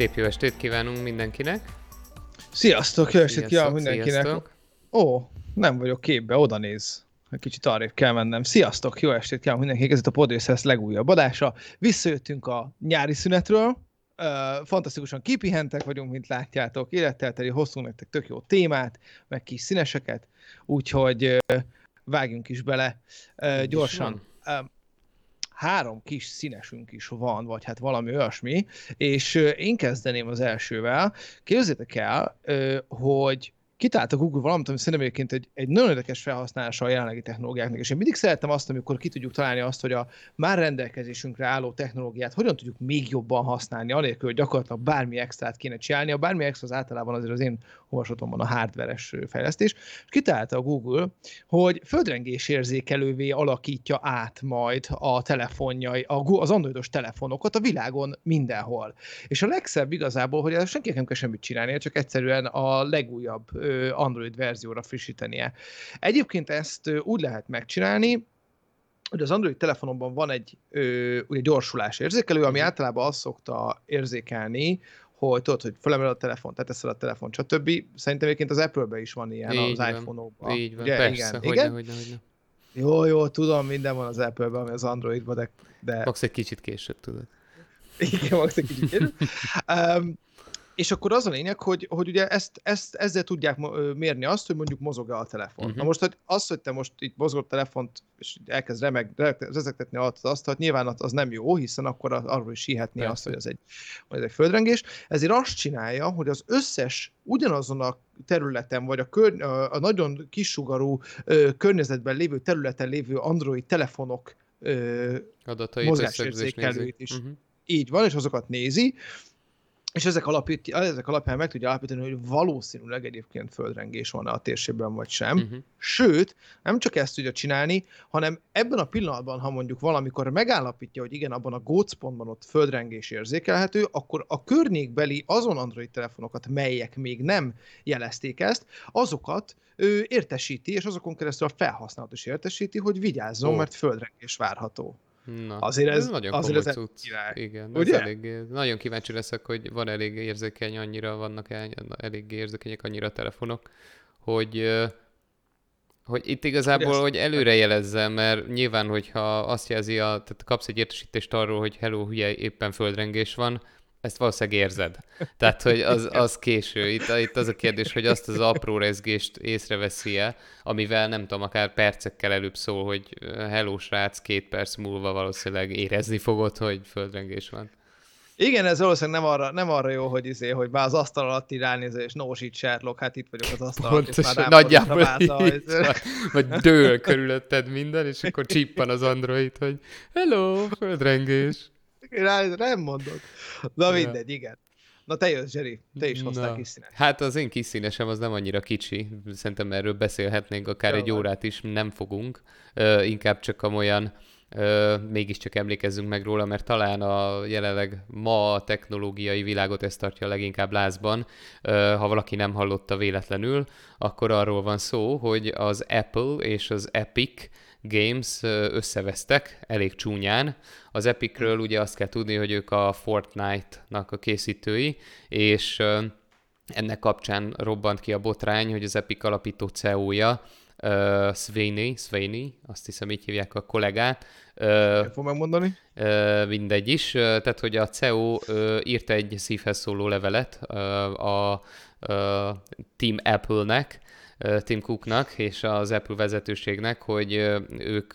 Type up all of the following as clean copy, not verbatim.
Szép jó estét kívánunk mindenkinek. Sziasztok, jó estét kívánok mindenkinek. Sziasztok. Ó, nem vagyok képbe, oda néz. Kicsit arrébb kell mennem. Sziasztok, jó estét kívánok mindenkinek. Ez itt a Podrésznek legújabb adása. Visszajöttünk a nyári szünetről. Fantasztikusan kipihentek vagyunk, mint látjátok. Élettel teli, hoztunk nektek tök jó témát, meg kis színeseket. Úgyhogy vágjunk is bele gyorsan. Három kis színesünk is van, vagy hát valami olyasmi, és én kezdeném az elsővel. Képzeljétek el, hogy kitalálta Google valamit, ami szerintem egyébként egy nagyon érdekes felhasználása a jelenlegi technológiáknak, és én mindig szerettem azt, amikor ki tudjuk találni azt, hogy a már rendelkezésünkre álló technológiát hogyan tudjuk még jobban használni, anélkül, hogy gyakorlatilag bármi extrát kéne csinálni. A bármi extra az általában azért az én olvasatomban a hardveres fejlesztés. Kitalálta a Google, hogy földrengésérzékelővé alakítja át majd a telefonjai, az androidos telefonokat a világon mindenhol. És a legszebb igazából, hogy senkinek nem kell semmit csinálni, csak egyszerűen a legújabb Android verzióra frissítenie. Egyébként ezt úgy lehet megcsinálni, hogy az Android telefononban van egy ugye gyorsulás érzékelő, ami általában azt szokta érzékelni, hogy tudod, hogy fölemeled a telefont, teteszel a telefont, stb. Szerintem egyébként az Apple-ben is van ilyen, így az iPhone-okban. Így van, ugye? Persze, hogyne. Jó, tudom, minden van az Apple-ben, ami az Android-ban, de... Max egy kicsit később, tudod. Igen, max egy kicsit később. És akkor az a lényeg, hogy ugye ezzel tudják mérni azt, hogy mondjuk mozog-e a telefon. Na most az, hogy te most itt mozgod a telefont, és elkezd rezegtetni alatt az asztalt, nyilván az nem jó, hiszen akkor arról is hihetné azt, hogy ez egy földrengés. Ezért azt csinálja, hogy az összes ugyanazon a területen, vagy a nagyon kissugarú környezetben lévő területen lévő Android telefonok mozgásérzékelőit is. Így van, és azokat nézi, és ezek alapján meg tudja állapítani, hogy valószínűleg egyébként földrengés van a térségben, vagy sem. Sőt, nem csak ezt tudja csinálni, hanem ebben a pillanatban, ha mondjuk valamikor megállapítja, hogy igen, abban a gócpontban ott földrengés érzékelhető, akkor a környékbeli azon Android telefonokat, melyek még nem jelezték ezt, azokat értesíti, és azokon keresztül a felhasználót is értesíti, hogy vigyázzon, mert földrengés várható. Na, azért ez nagyon komoly cucc. Igen, elég, nagyon kíváncsi leszek, hogy van elég érzékeny, annyira vannak elég érzékenyek annyira a telefonok, hogy itt igazából, hogy előre jelezze, mert nyilván, hogyha azt jelzi, tehát kapsz egy értesítést arról, hogy hello, hülye, éppen földrengés van, ezt valószínűleg érzed. Tehát, hogy az késő. Itt az a kérdés, hogy azt az apró rezgést észreveszi-e, amivel nem tudom, akár percekkel előbb szól, hogy hello srác, 2 perc múlva valószínűleg érezni fogod, hogy földrengés van. Igen, ez valószínűleg nem arra jó, hogy hogy már az asztal alatt ránézel, és no shit, Sherlock, hát itt vagyok az asztal alatt, és már nagyjából vagy dől körülötted minden, és akkor csippan az Android, hogy hello, földrengés. Nem mondod. Na mindegy, igen. Na te jössz, Zseri, te is hoztál kis színes. Hát az én kis színesem az nem annyira kicsi, szerintem erről beszélhetnénk akár egy órát is, nem fogunk, inkább csak amolyan, mégiscsak emlékezzünk meg róla, mert talán a jelenleg ma a technológiai világot ezt tartja leginkább lázban. Ha valaki nem hallotta véletlenül, akkor arról van szó, hogy az Apple és az Epic Games összevesztek elég csúnyán. Az Epicről ugye azt kell tudni, hogy ők a Fortnite-nak a készítői, és ennek kapcsán robbant ki a botrány, hogy az Epic alapító CEO-ja, Sweeney, azt hiszem így hívják a kollégát. Én fogom megmondani? Mindegy is. Tehát, hogy a CEO írt egy szívhez szóló levelet a Team Apple-nek, Tim Cooknak és az Apple vezetőségnek, hogy ők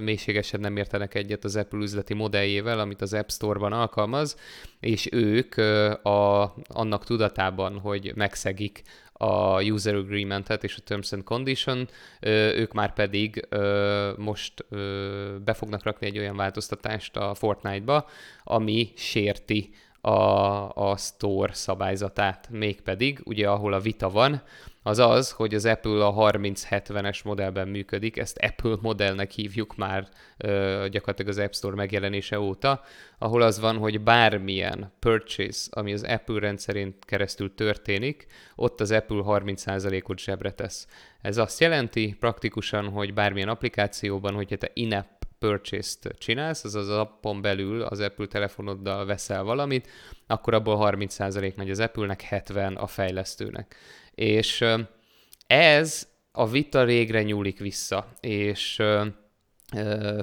mélységesen nem értenek egyet az Apple üzleti modelljével, amit az App Store-ban alkalmaz, és ők annak tudatában, hogy megszegik a User Agreement-et és a Terms and Condition, ők már pedig most be fognak rakni egy olyan változtatást a Fortnite-ba, ami sérti a Store szabályzatát. Mégpedig, ugye ahol a vita van, az, hogy az Apple a 3070-es modellben működik, ezt Apple modellnek hívjuk már gyakorlatilag az App Store megjelenése óta, ahol az van, hogy bármilyen purchase, ami az Apple rendszerén keresztül történik, ott az Apple 30%-ot zsebre tesz. Ez azt jelenti praktikusan, hogy bármilyen applikációban, hogyha te in-app purchase-t csinálsz, azaz az appon belül az Apple telefonoddal veszel valamit, akkor abból 30% megy az Apple-nek, 70% a fejlesztőnek. És ez a vita régre nyúlik vissza, és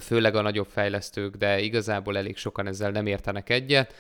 főleg a nagyobb fejlesztők, de igazából elég sokan ezzel nem értenek egyet.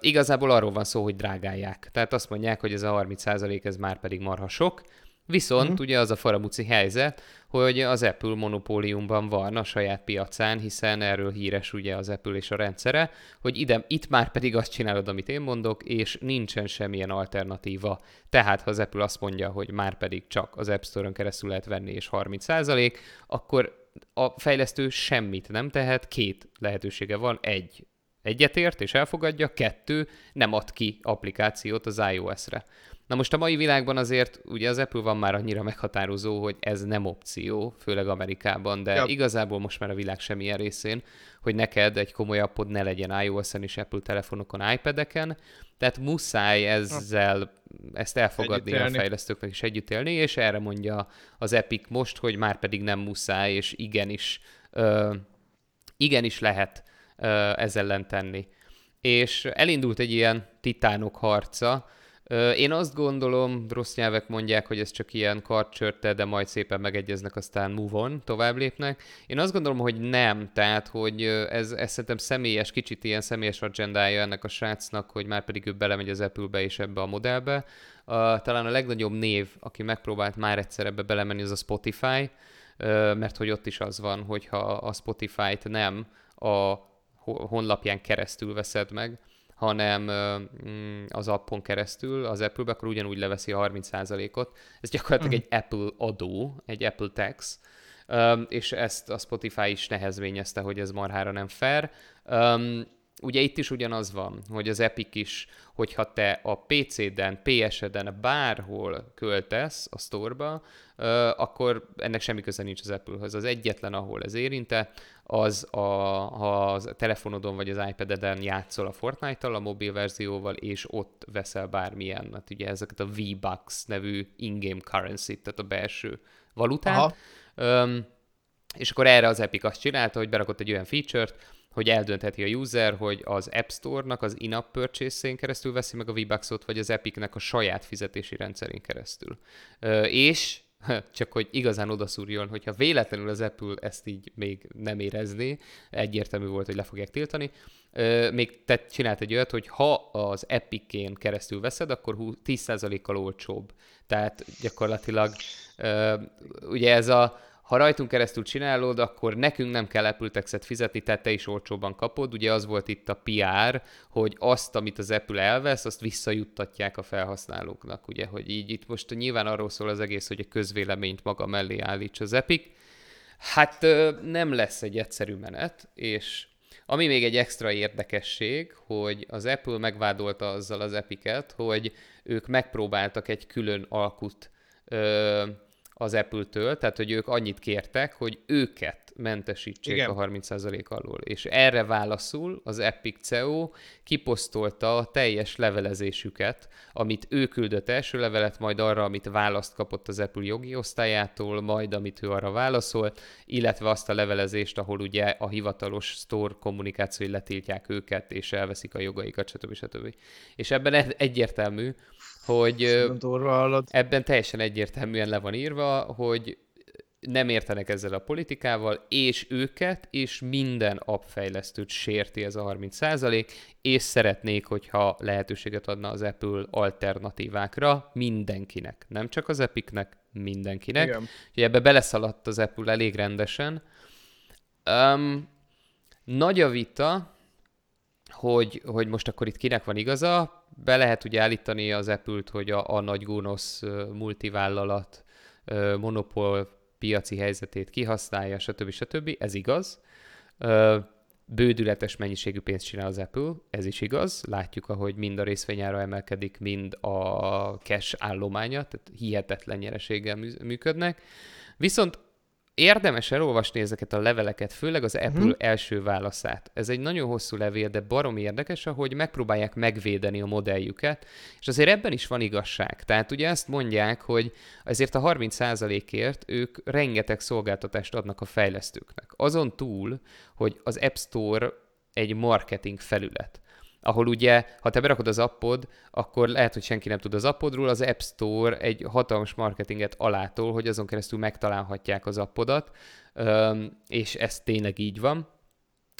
Igazából arról van szó, hogy drágálják. Tehát azt mondják, hogy ez a 30% ez már pedig marha sok. Viszont ugye az a faramuci helyzet, hogy az Apple monopóliumban van a saját piacán, hiszen erről híres ugye az Apple és a rendszere, hogy itt már pedig azt csinálod, amit én mondok, és nincsen semmilyen alternatíva. Tehát, ha az Apple azt mondja, hogy már pedig csak az App Store-on keresztül lehet venni, és 30%, akkor a fejlesztő semmit nem tehet, két lehetősége van, egyetért és elfogadja, kettő, nem ad ki applikációt az iOS-re. Na most a mai világban azért ugye az Apple van már annyira meghatározó, hogy ez nem opció, főleg Amerikában, de igazából most már a világ semmilyen részén, hogy neked egy komoly appod ne legyen iOS-en és Apple telefonokon, iPad-eken, tehát muszáj ezzel ezt elfogadni a fejlesztőknek és együtt élni, és erre mondja az Epic most, hogy már pedig nem muszáj, és igenis lehet ezzel ellen tenni. És elindult egy ilyen titánok harca. Én azt gondolom, rossz nyelvek mondják, hogy ez csak ilyen karcsörte, de majd szépen megegyeznek, aztán move on, tovább lépnek. Én azt gondolom, hogy nem, tehát, hogy ez szerintem személyes, kicsit ilyen személyes agendája ennek a srácnak, hogy már pedig ő belemegy az Apple-be és ebbe a modellbe. Talán a legnagyobb név, aki megpróbált már egyszer ebbe belemenni, az a Spotify, mert hogy ott is az van, hogyha a Spotify-t nem a honlapján keresztül veszed meg, hanem az appon keresztül, az Apple-be, akkor ugyanúgy leveszi a 30%-ot. Ez gyakorlatilag egy Apple adó, egy Apple tax, és ezt a Spotify is nehezményezte, hogy ez marhára nem fair. Ugye itt is ugyanaz van, hogy az Epic is, hogyha te a PC-den, PS-eden bárhol költesz a store-ba, akkor ennek semmi köze nincs az Apple-höz. Az egyetlen, ahol ez érintett, az ha a telefonodon vagy az iPad-eden játszol a Fortnite-tal, a mobil verzióval, és ott veszel bármilyen, hát ugye ezeket a V-Bucks nevű in-game currency-t, tehát a belső valutát. És akkor erre az Epic azt csinálta, hogy berakott egy olyan feature-t, hogy eldöntheti a user, hogy az App Store-nak az in-app purchase-én keresztül veszi meg a V-Bucks-ot, vagy az Epic-nek a saját fizetési rendszerén keresztül. És csak hogy igazán odaszúrjon, hogyha véletlenül az Apple ezt így még nem érezné, egyértelmű volt, hogy le fogják tiltani, még te csinált egy olyat, hogy ha az Epic-én keresztül veszed, akkor 10%-kal olcsóbb. Tehát gyakorlatilag ugye ez a ha rajtunk keresztül csinálod, akkor nekünk nem kell Apple Tax-et fizetni, tehát te is olcsóban kapod. Ugye az volt itt a PR, hogy azt, amit az Apple elvesz, azt visszajuttatják a felhasználóknak. Ugye, hogy így itt most nyilván arról szól az egész, hogy a közvéleményt maga mellé állíts az Epic. Hát nem lesz egy egyszerű menet, és ami még egy extra érdekesség, hogy az Apple megvádolta azzal az Epicet, hogy ők megpróbáltak egy külön alkut az Apple-től, tehát, hogy ők annyit kértek, hogy őket mentesítsék a 30% alól. És erre válaszul az Epic CEO kiposztolta a teljes levelezésüket, amit ő küldött első levelet, majd arra, amit választ kapott az Apple jogi osztályától, majd amit ő arra válaszol, illetve azt a levelezést, ahol ugye a hivatalos store kommunikációi letiltják őket, és elveszik a jogaikat, stb. És ebben egyértelmű, hogy ebben teljesen egyértelműen le van írva, hogy nem értenek ezzel a politikával, és őket, és minden appfejlesztőt sérti ez a 30%, és szeretnék, hogyha lehetőséget adna az Apple alternatívákra mindenkinek, nem csak az Epicnek, mindenkinek. Úgyhogy ebbe beleszaladt az Apple elég rendesen. Nagy a vita, hogy most akkor itt kinek van igaza. Be lehet ugye állítani az Apple-t, hogy a nagy gonosz multivállalat monopól piaci helyzetét kihasználja, stb. Ez igaz. Bődületes mennyiségű pénzt csinál az Apple, ez is igaz. Látjuk, ahogy mind a részvényára emelkedik, mind a cash állománya, tehát hihetetlen nyereséggel működnek. Viszont Érdemes elolvasni ezeket a leveleket, főleg az Apple első válaszát. Ez egy nagyon hosszú levél, de baromi érdekes, ahogy megpróbálják megvédeni a modelljüket, és azért ebben is van igazság. Tehát ugye azt mondják, hogy ezért a 30%-ért ők rengeteg szolgáltatást adnak a fejlesztőknek. Azon túl, hogy az App Store egy marketing felület, ahol ugye, ha te berakod az appod, akkor lehet, hogy senki nem tud az appodról, az App Store egy hatalmas marketinget alátol, hogy azon keresztül megtalálhatják az appodat, és ez tényleg így van.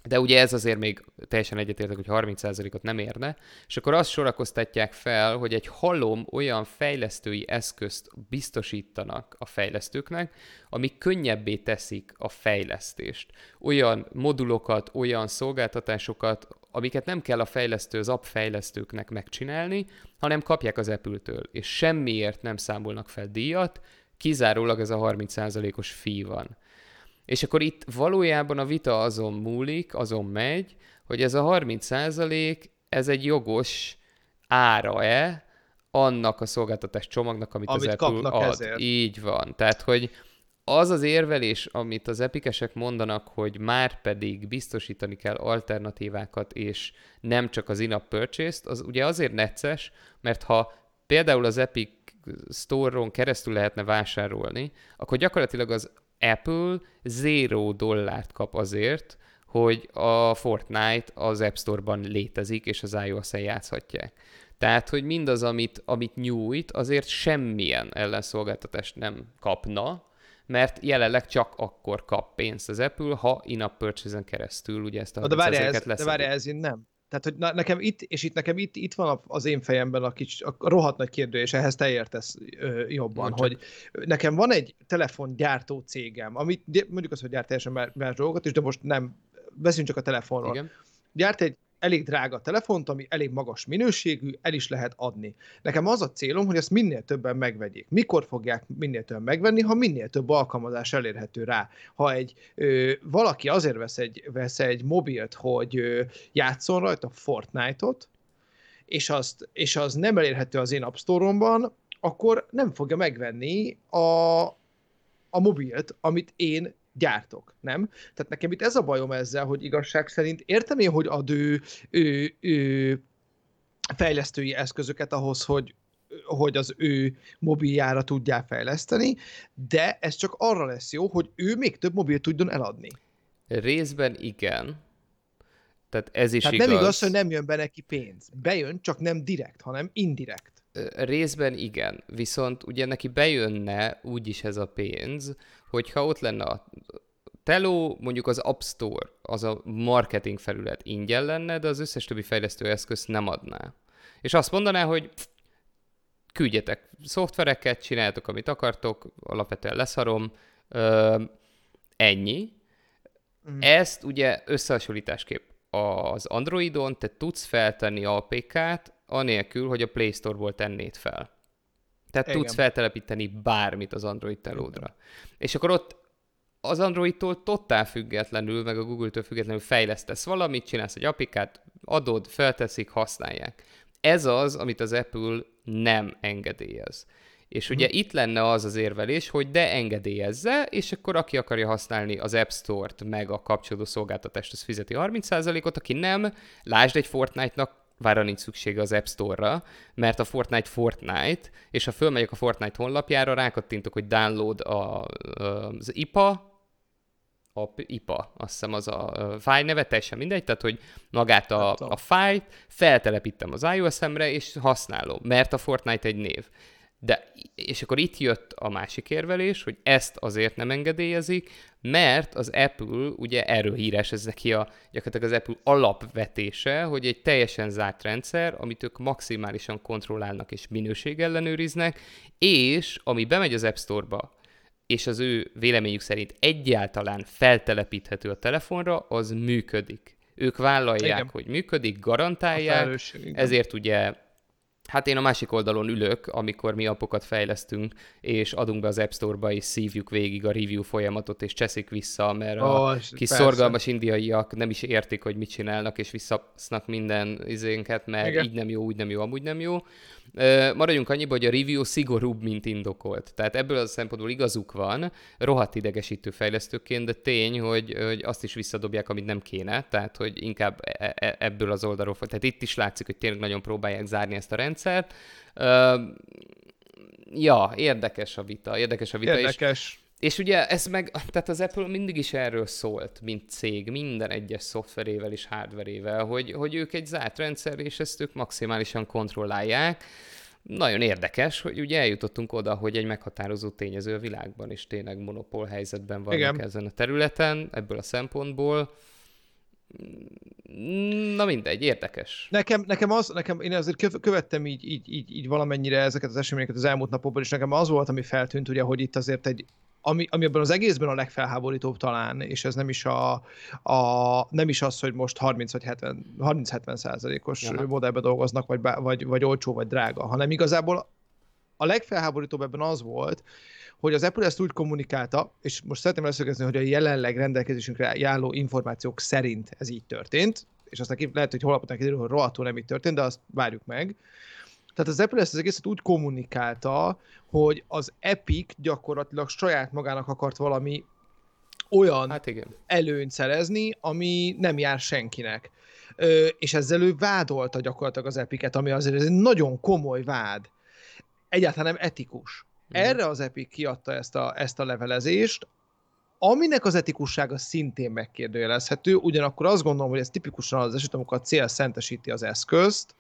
De ugye ez azért még teljesen egyetértek, hogy 30%-ot nem érne, és akkor azt sorakoztatják fel, hogy egy halom olyan fejlesztői eszközt biztosítanak a fejlesztőknek, amik könnyebbé teszik a fejlesztést. Olyan modulokat, olyan szolgáltatásokat, amiket nem kell a fejlesztő, az app-fejlesztőknek megcsinálni, hanem kapják az Apple-től, és semmiért nem számolnak fel díjat, kizárólag ez a 30%-os fee van. És akkor itt valójában a vita azon múlik, azon megy, hogy ez a 30% ez egy jogos ára-e annak a szolgáltatás csomagnak, amit az Apple ad. Ezért. Így van. Tehát, hogy az az érvelés, amit az epikesek mondanak, hogy már pedig biztosítani kell alternatívákat, és nem csak az in-app purchase-t, az ugye azért necces, mert ha például az Epic Store-on keresztül lehetne vásárolni, akkor gyakorlatilag az Apple $0 kap azért, hogy a Fortnite az App Store-ban létezik, és az iOS-en játszhatják. Tehát, hogy mindaz, amit nyújt, azért semmilyen ellenszolgáltatást nem kapna, mert jelenleg csak akkor kap pénzt az Apple, ha in-app purchase-en keresztül ugye ezt a 30%-et lesz. De várjál, ez én nem. Tehát, hogy nekem itt van az én fejemben a rohadt nagy kérdés, ehhez te értesz jobban, hogy nekem van egy telefongyártó cégem, amit mondjuk az, hogy gyárt teljesen más dolgokat is, de most nem, beszélünk csak a telefonról. Igen. Gyárt egy elég drága telefont, ami elég magas minőségű, el is lehet adni. Nekem az a célom, hogy ezt minél többen megvegyék. Mikor fogják minél többen megvenni, ha minél több alkalmazás elérhető rá. Ha valaki azért vesz egy mobilt, hogy játszon rajta Fortnite-ot, és az nem elérhető az én App Store-omban, akkor nem fogja megvenni a mobilt, amit én gyártok, nem? Tehát nekem itt ez a bajom ezzel, hogy igazság szerint értem én, hogy ad ő fejlesztői eszközöket ahhoz, hogy az ő mobiljára tudják fejleszteni, de ez csak arra lesz jó, hogy ő még több mobilt tudjon eladni. Részben igen. Tehát ez is igaz. Nem igaz, hogy nem jön be neki pénz. Bejön, csak nem direkt, hanem indirekt. Részben igen, viszont ugye neki bejönne úgyis ez a pénz, hogyha ott lenne a teló, mondjuk az App Store, az a marketing felület ingyen lenne, de az összes többi fejlesztő eszközt nem adná. És azt mondaná, hogy küldjetek szoftvereket, csináljátok, amit akartok, alapvetően leszarom, ennyi. Ezt ugye összehasonlításképp az Androidon te tudsz feltenni APK-t, anélkül, hogy a Play Store-ból tennéd fel. Tehát igen, tudsz feltelepíteni bármit az Android telódra. És akkor ott az Androidtól totál függetlenül, meg a Google-től függetlenül fejlesztesz valamit, csinálsz egy apikát, adod, felteszik, használják. Ez az, amit az Apple nem engedélyez. És ugye itt lenne az érvelés, hogy de engedélyezze, és akkor aki akarja használni az App Store-t, meg a kapcsolódó szolgáltatást, az fizeti 30%-ot, aki nem, lásd egy Fortnite-nak, vára nincs szüksége az App Store-ra, mert a Fortnite, és ha fölmegyek a Fortnite honlapjára, rákattintok, hogy download az IPA, azt hiszem az a fájl neve, teljesen mindegy, tehát hogy magát a fájlt feltelepítem az iOS-emre, és használom, mert a Fortnite egy név. De, és akkor itt jött a másik érvelés, hogy ezt azért nem engedélyezik, mert az Apple, ugye erről híres, ez neki gyakorlatilag az Apple alapvetése, hogy egy teljesen zárt rendszer, amit ők maximálisan kontrollálnak és minőségellenőriznek, és ami bemegy az App Store-ba, és az ő véleményük szerint egyáltalán feltelepíthető a telefonra, az működik. Ők vállalják, igen, hogy működik, garantálják, ezért ugye Hát én a másik oldalon ülök, amikor mi appokat fejlesztünk, és adunk be az App Store-ba, és szívjuk végig a review folyamatot, és cseszik vissza, mert a kis szorgalmas indiaiak nem is értik, hogy mit csinálnak, és visszasznak minden izénket, mert igen, így nem jó, úgy nem jó, amúgy nem jó. Maradjunk annyiba, hogy a review szigorúbb, mint indokolt. Tehát ebből az szempontból igazuk van, rohadt idegesítő fejlesztőként, de tény, hogy azt is visszadobják, amit nem kéne, tehát hogy inkább ebből az oldalról. Tehát itt is látszik, hogy tényleg nagyon próbálják zárni ezt a rendszert. Ja, érdekes a vita. Érdekes. És ugye ez meg, tehát az Apple mindig is erről szólt, mint cég, minden egyes szoftverével és hardverével, hogy ők egy zárt rendszer, és ezt ők maximálisan kontrollálják. Nagyon érdekes, hogy ugye eljutottunk oda, hogy egy meghatározó tényező a világban, és tényleg monopól helyzetben vannak ezen a területen, ebből a szempontból. Na mindegy, érdekes. Nekem én azért követtem így valamennyire ezeket az eseményeket az elmúlt napokban, és nekem az volt, ami feltűnt, ugye, hogy itt azért ami ebben az egészben a legfelháborítóbb talán, és ez nem is nem is az, hogy most 30-70%-os modellben dolgoznak, vagy olcsó, vagy drága, hanem igazából a legfelháborítóbb ebben az volt, hogy az Apple ezt úgy kommunikálta, és most szeretném leszögezni, hogy a jelenleg rendelkezésünkre álló információk szerint ez így történt, és aztán lehet, hogy holnap után kiderül, hogy rohadtul nem így történt, de azt várjuk meg. Tehát az Apple ezt az egészet úgy kommunikálta, hogy az Epic gyakorlatilag saját magának akart valami olyan előnyt szerezni, ami nem jár senkinek. És ezzel ő vádolta gyakorlatilag az Epicet, ami azért egy nagyon komoly vád. Egyáltalán nem etikus. Erre az Epic kiadta ezt a levelezést, aminek az etikussága szintén megkérdőjelezhető, ugyanakkor azt gondolom, hogy ez tipikusan az eset, amikor a cél szentesíti az eszközt,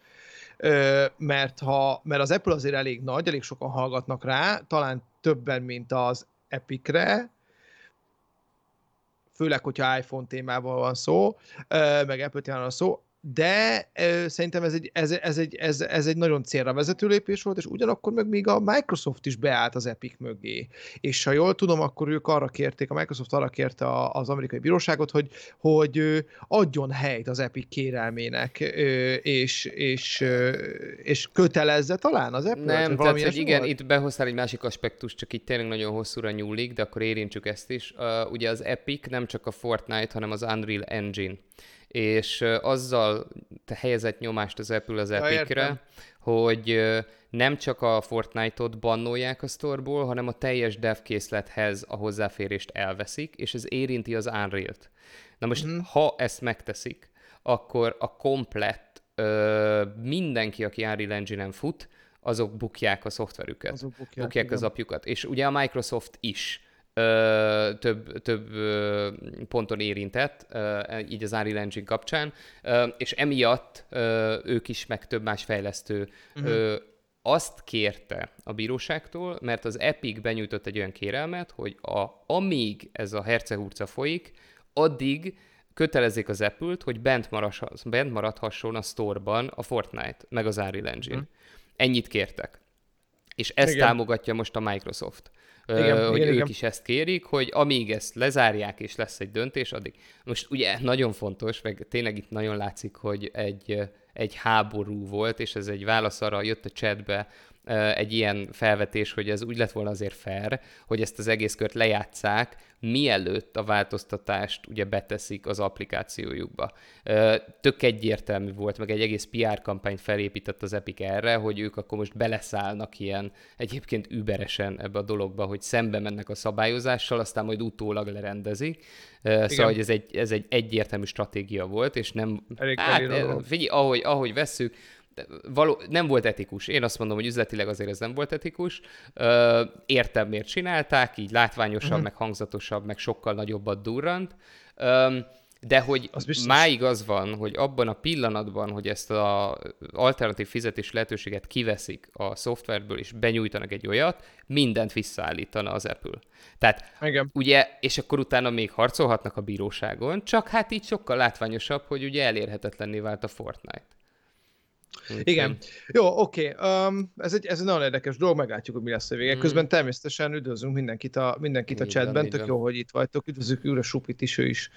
mert az Apple azért elég nagy, elég sokan hallgatnak rá, talán többen, mint az Epicre, főleg, hogyha iPhone témában van szó, meg Apple témában van szó, de szerintem ez egy nagyon célra vezető lépés volt, és ugyanakkor meg még a Microsoft is beállt az Epic mögé. És ha jól tudom, akkor ők a Microsoft arra kérte az amerikai bíróságot, hogy adjon helyt az Epic kérelmének, és kötelezze talán az Apple-t. Nem, tehát igen, itt behoztál egy másik aspektus, csak itt tényleg nagyon hosszúra nyúlik, de akkor érintsük ezt is. Ugye az Epic nem csak a Fortnite, hanem az Unreal Engine, és azzal helyezett nyomást az Apple az Epicre, hogy nem csak a Fortnite-ot bannolják a sztorból, hanem a teljes devkészlethez a hozzáférést elveszik, és ez érinti az Unreal-t. Na most, ha ezt megteszik, akkor a komplett mindenki, aki Unreal Engine-en fut, azok bukják a szoftverüket, bukják az appjukat. És ugye a Microsoft is több ponton érintett, így az Unreal Engine kapcsán, és emiatt ők is, meg több más fejlesztő azt kérte a bíróságtól, mert az Epic benyújtott egy olyan kérelmet, hogy amíg ez a hercehurca folyik, addig kötelezzék az Apple-t, hogy bent maradhasson a sztorban a Fortnite, meg az Unreal Engine. Ennyit kértek. És ezt támogatja most a Microsoft. Igen, ők is ezt kérik, hogy amíg ezt lezárják, és lesz egy döntés, addig. Most ugye nagyon fontos, meg tényleg itt nagyon látszik, hogy egy háború volt, és ez egy válasz arra, jött a chatbe egy ilyen felvetés, hogy ez úgy lett volna azért fair, hogy ezt az egész kört lejátsszák, mielőtt a változtatást ugye beteszik az applikációjukba. Tök egyértelmű volt, meg egy egész PR kampányt felépített az Epic erre, hogy ők akkor most beleszállnak ilyen egyébként überesen ebbe a dologba, hogy szembe mennek a szabályozással, aztán majd utólag lerendezik. Szóval, hogy ez egy egyértelmű stratégia volt, és nem... Figyelj, ahogy vesszük, nem volt etikus. Én azt mondom, hogy üzletileg azért ez nem volt etikus. Értem, miért csinálták, így látványosabb, meg hangzatosabb, meg sokkal nagyobbat durrant. De hogy máig az van, hogy abban a pillanatban, hogy ezt az alternatív fizetés lehetőséget kiveszik a szoftverből, és benyújtanak egy olyat, mindent visszaállítana az Apple. Tehát ugye, és akkor utána még harcolhatnak a bíróságon, csak hát így sokkal látványosabb, hogy ugye elérhetetlenné vált a Fortnite. Igen. Jó, oké. Ez egy nagyon érdekes dolog, meglátjuk, hogy mi lesz a vége. Közben természetesen üdvözlünk mindenkit a chatben, tök jó, hogy itt vagytok, üdvözlünk újra Supit is, ő is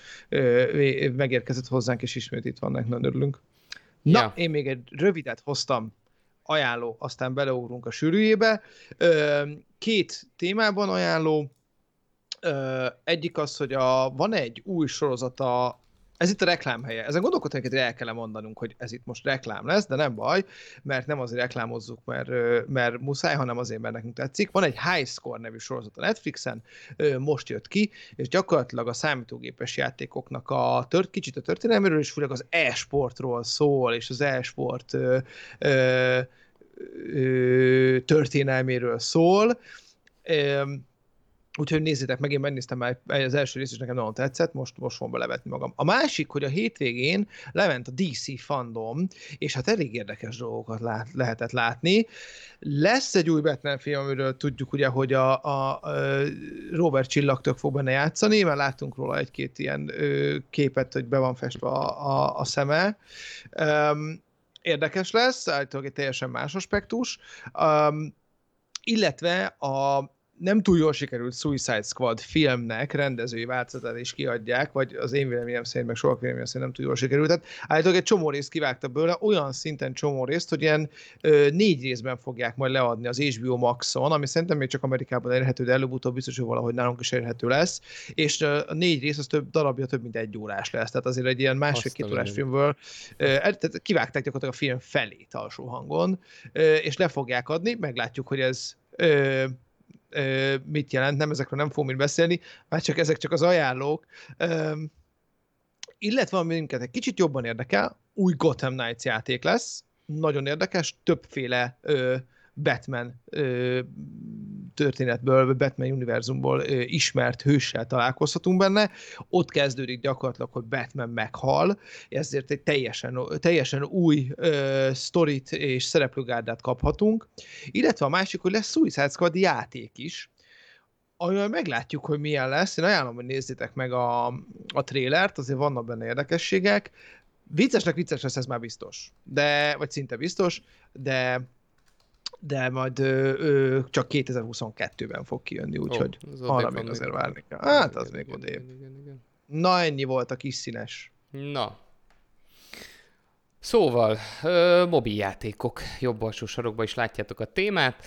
megérkezett hozzánk, és ismét itt vannak, nagyon örülünk. Na, én még egy rövidet hoztam ajánló, aztán beleugrunk a sűrűjébe. Két témában ajánló, egyik az, hogy van egy új sorozata, ez itt a reklámhelye. Ezen gondolkodtam, hogy el kell mondanunk, hogy ez itt most reklám lesz, de nem baj, mert nem azért reklámozzuk, mert muszáj, hanem azért, mert nekünk tetszik. Van egy High Score nevű sorozat a Netflixen, most jött ki, és gyakorlatilag a számítógépes játékoknak kicsit a történelméről, és főleg az e-sportról szól, és az e-sport történelméről szól. Úgyhogy nézzétek meg, én megnéztem már az első részt, és nekem nagyon tetszett, most fogom belevetni magam. A másik, hogy a hétvégén lement a DC fandom, és hát elég érdekes dolgokat lehetett látni. Lesz egy új Batman film, amiről tudjuk ugye, hogy a Robert Csillagtök fog benne játszani, mert láttunk róla egy-két ilyen képet, hogy be van festve a szeme. Érdekes lesz, egy teljesen más aspektus. Illetve a nem túl jól sikerült Suicide Squad filmnek rendezői változatát is kiadják, vagy az én véleményem szerint, meg sokak véleményem szerint nem túl jól sikerült. Tehát állítólag egy csomó részt kivágta bőle, olyan szinten csomó részt, hogy ilyen 4 részben fogják majd leadni az HBO Maxon, ami szerintem még csak Amerikában elérhető, de előbb-utóbb biztos, hogy valahogy nálunk is elérhető lesz, és a 4 rész az több mint 1 órás lesz, tehát azért egy ilyen másfél-két órás filmből tehát kivágták gyakorlatilag a film felét alsó hangon, és le fogják adni, meglátjuk, hogy ez mit jelent, nem ezekről nem fogom beszélni, már csak ezek csak az ajánlók. Illetve minket egy kicsit jobban érdekel, új Gotham Knights játék lesz, nagyon érdekes, többféle Batman történetből, Batman univerzumból ismert hőssel találkozhatunk benne. Ott kezdődik gyakorlatilag, hogy Batman meghal, ezért egy teljesen új sztorit és szereplőgárdát kaphatunk. Illetve a másik, hogy lesz Suicide Squad játék is, amivel meglátjuk, hogy milyen lesz. Én ajánlom, hogy nézzétek meg a trélert, azért vannak benne érdekességek. Vicces lesz, ez már biztos. Vagy szinte biztos, de majd csak 2022-ben fog kijönni, úgyhogy arra még azért várni kell. Hát az még odébb. Na, ennyi volt a kis színes. Na. Szóval, mobiljátékok. Jobb alsó sarokban is látjátok a témát.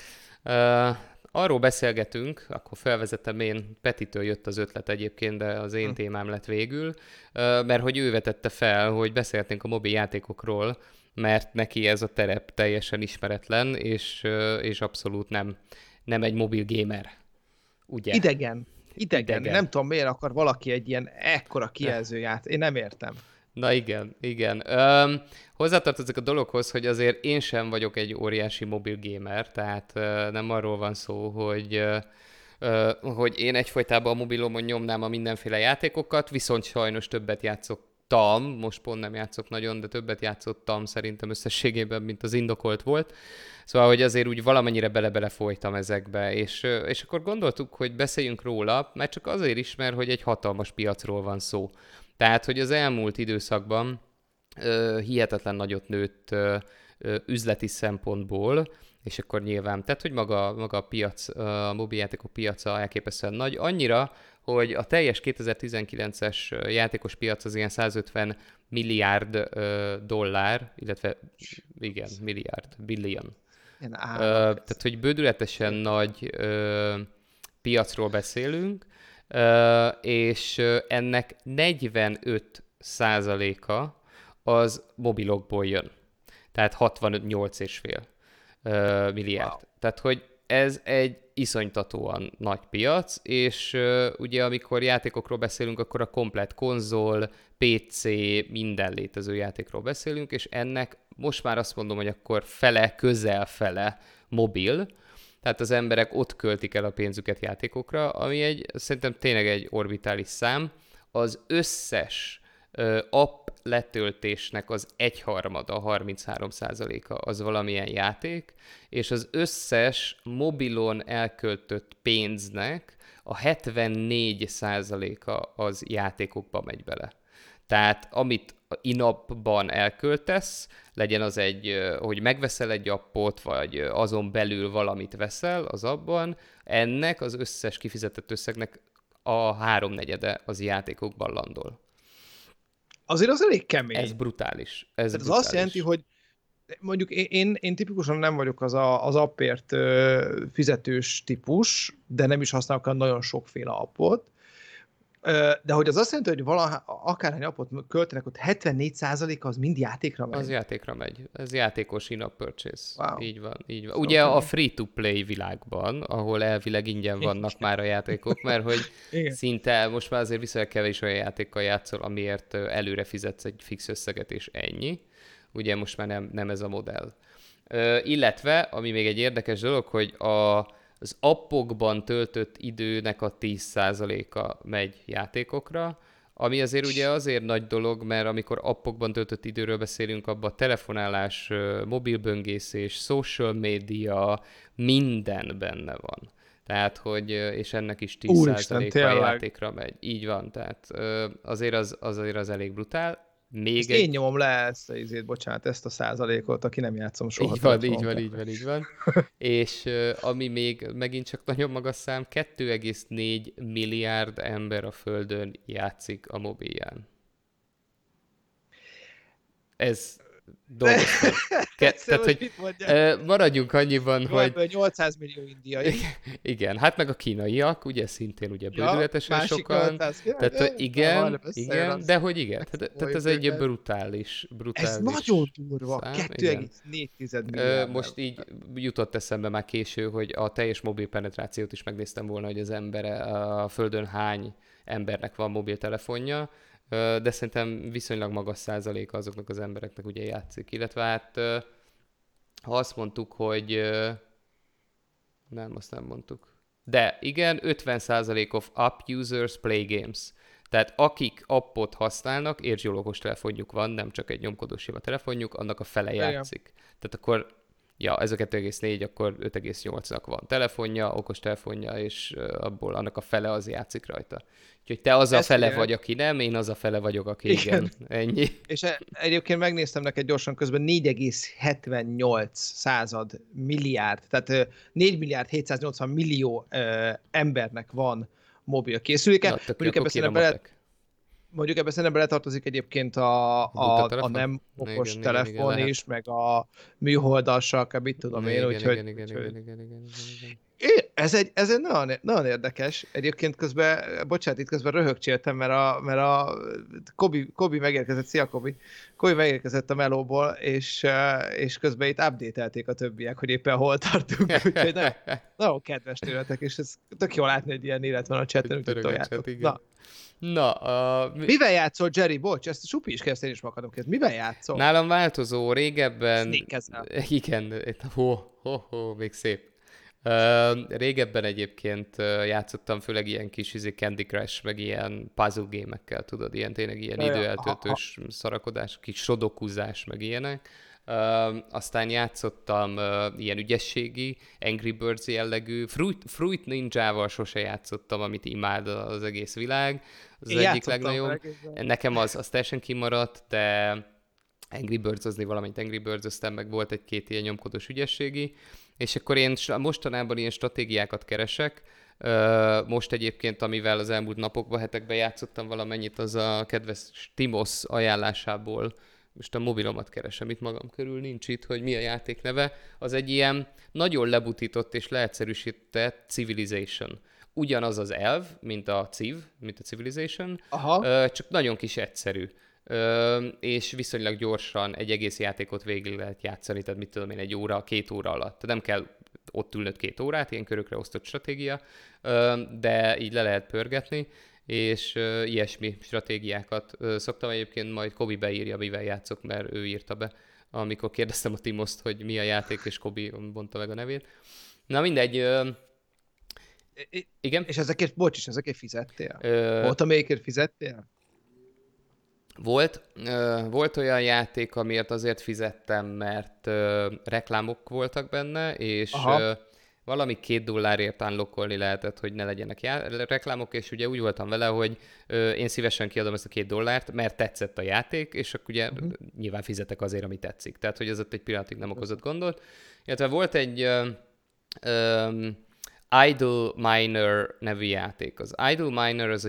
Arról beszélgetünk, akkor felvezettem én, Petitől jött az ötlet egyébként, de az én témám lett végül, mert hogy ő vetette fel, hogy beszéltünk a mobiljátékokról, mert neki ez a terep teljesen ismeretlen, és abszolút nem egy mobil gamer. Ugye? Idegen. Nem tudom, miért akar valaki egy ilyen ekkora kijelzőját. Én nem értem. Na igen. Hozzátartozik a dologhoz, hogy azért én sem vagyok egy óriási mobil gamer, tehát nem arról van szó, hogy én egyfolytában a mobilomon nyomnám a mindenféle játékokat, viszont sajnos többet játszok most pont nem játszok nagyon, de többet játszottam szerintem összességében, mint az indokolt volt. Szóval, hogy azért úgy valamennyire bele-bele folytam ezekbe, és akkor gondoltuk, hogy beszéljünk róla, mert csak azért is, mert hogy egy hatalmas piacról van szó. Tehát, hogy az elmúlt időszakban hihetetlen nagyot nőtt üzleti szempontból, és akkor nyilván, tehát, hogy maga a piac, a mobiljátékok piaca elképesztően nagy, annyira, hogy a teljes 2019-es játékos piac az ilyen 150 milliárd dollár, illetve igen, billion. Tehát, hogy bődületesen nagy piacról beszélünk, és ennek 45%-a az mobilokból jön. Tehát 65,8,5 milliárd. Wow. Tehát, hogy ez egy iszonytatóan nagy piac, és ugye amikor játékokról beszélünk, akkor a komplett konzol, PC, minden létező játékról beszélünk, és ennek most már azt mondom, hogy akkor közel fele mobil, tehát az emberek ott költik el a pénzüket játékokra, ami szerintem tényleg egy orbitális szám. Az összes app letöltésnek az 1/3, 33%-a az valamilyen játék, és az összes mobilon elköltött pénznek a 74%-a az játékokba megy bele. Tehát amit in-appban elköltesz, legyen az hogy megveszel egy appot, vagy azon belül valamit veszel az appban, ennek az összes kifizetett összegnek a 3/4 az játékokban landol. Azért az elég kemény. Ez brutális. Tehát az azt jelenti, hogy Mondjuk én tipikusan nem vagyok az appért fizetős típus, de nem is használok el nagyon sokféle appot. De hogy az azt jelenti, hogy akárhány appot költenek, ott 74%-a az mind játékra megy. Az játékra megy. Ez játékos in-app purchase. Wow. Így van, így van. Ugye okay. A free-to-play világban, ahol elvileg ingyen vannak már a játékok, mert hogy szinte most már azért viszonylag kevés olyan játékkal játszol, amiért előre fizetsz egy fix összeget, és ennyi. Ugye most már nem ez a modell. Illetve, ami még egy érdekes dolog, hogy az appokban töltött időnek a 10%-a megy játékokra, ami azért ugye azért nagy dolog, mert amikor appokban töltött időről beszélünk, abban telefonálás, mobilböngészés, social media, minden benne van. Tehát, hogy, és ennek is 10%-a játékra megy. Így van, tehát azért az elég brutál. Én nyomom le ezt a ezt a 1%-ot, aki nem játszom soha. Így van. És ami még megint csak nagyon magas szám, 2,4 milliárd ember a Földön játszik a mobilján. Ez dolgoztat. Tehát, hogy maradjunk annyiban, hogy... 800 millió indiai. Igen, hát meg a kínaiak, ugye szintén ugye bődületesen sokan. Tehát igen, de hogy igen. Tehát ez egy brutális. Ez nagyon durva, 2,4 millió. Most így jutott eszembe már késő, hogy a teljes mobil penetrációt is megnéztem volna, hogy az ember a Földön hány embernek van mobiltelefonja, de szerintem viszonylag magas százaléka azoknak az embereknek ugye játszik. Illetve hát, ha azt mondtuk, hogy... Nem, azt nem mondtuk. De igen, 50% of app users play games. Tehát akik appot használnak, és jól okos telefonjuk van, nem csak egy nyomkodós sima telefonjuk, annak a fele játszik. Tehát akkor, ez a 2,4, akkor 5,8-nak van telefonja, okos telefonja, és abból annak a fele az játszik rajta. Úgyhogy te az a fele vagy, aki nem, én az a fele vagyok, aki igen. Ennyi. És egyébként megnéztem neked gyorsan közben, 4,78 milliárd, tehát 4 milliárd 780 millió embernek van mobil készüléke. Mondjuk ebben szerintem beletartozik egyébként a nem okos telefon is, meg a műholdassal, mit tudom én, úgyhogy... Ez egy nagyon érdekes. Egyébként közben röhögcséltem, mert a Kobi megérkezett, szia Kobi, megérkezett a melóból, és közben itt update-elték a többiek, hogy éppen hol tartunk. Úgyhogy nagyon kedves tőletek, és ez tök jól látni, hogy ilyen élet van a chatten, úgyhogy toljátok. Mivel játszol, Jerry? Bocs, ezt Supi is kezdte, én is makadom kezd. Mivel játszol? Nálam változó, régebben... Igen, még szép. Régebben egyébként játszottam főleg ilyen kis Candy Crush, meg ilyen puzzle game-ekkel, tudod, ilyen tényleg ilyen időeltöltős szarakodás, kis sodokúzás, meg ilyenek. Aztán játszottam ilyen ügyességi, Angry Birds jellegű, Fruit Ninja-val sose játszottam, amit imád az egész világ. Az egyik legnagyobb. Nekem az teljesen kimaradt, de Angry Birds-ozni valamint Angry Birds-öztem, meg volt egy-két ilyen nyomkodós ügyességi. És akkor én mostanában ilyen stratégiákat keresek. Most egyébként, amivel az elmúlt napokban, hetekben játszottam valamennyit, az a kedves Timos ajánlásából. Most a mobilomat keresem, itt magam körül nincs itt, hogy mi a játékneve. Az egy ilyen nagyon lebutított és leegyszerűsített Civilization. Ugyanaz az elv, mint a Civ, mint a Civilization, csak nagyon kis egyszerű. És viszonylag gyorsan egy egész játékot végig lehet játszani, tehát mit tudom én, 1 óra, 2 óra alatt. Tehát nem kell ott ülnöd 2 órát, ilyen körökre osztott stratégia, de így le lehet pörgetni, és ilyesmi stratégiákat szoktam egyébként, majd Kobi beírja, mivel játszok, mert ő írta be, amikor kérdeztem a Timoszt, hogy mi a játék, és Kobi mondta meg a nevét. Na mindegy... Igen? És ezekért fizettél? Volt, amelyikért fizettél? Volt olyan játék, amiért azért fizettem, mert reklámok voltak benne, és valami $2 unlockolni lehetett, hogy ne legyenek reklámok, és ugye úgy voltam vele, hogy én szívesen kiadom ezt a $2, mert tetszett a játék, és akkor ugye nyilván fizetek azért, ami tetszik. Tehát, hogy ez ott egy pillanatig nem okozott gondot. Illetve volt egy... Idol Miner nevű játék. Az Idol Miner az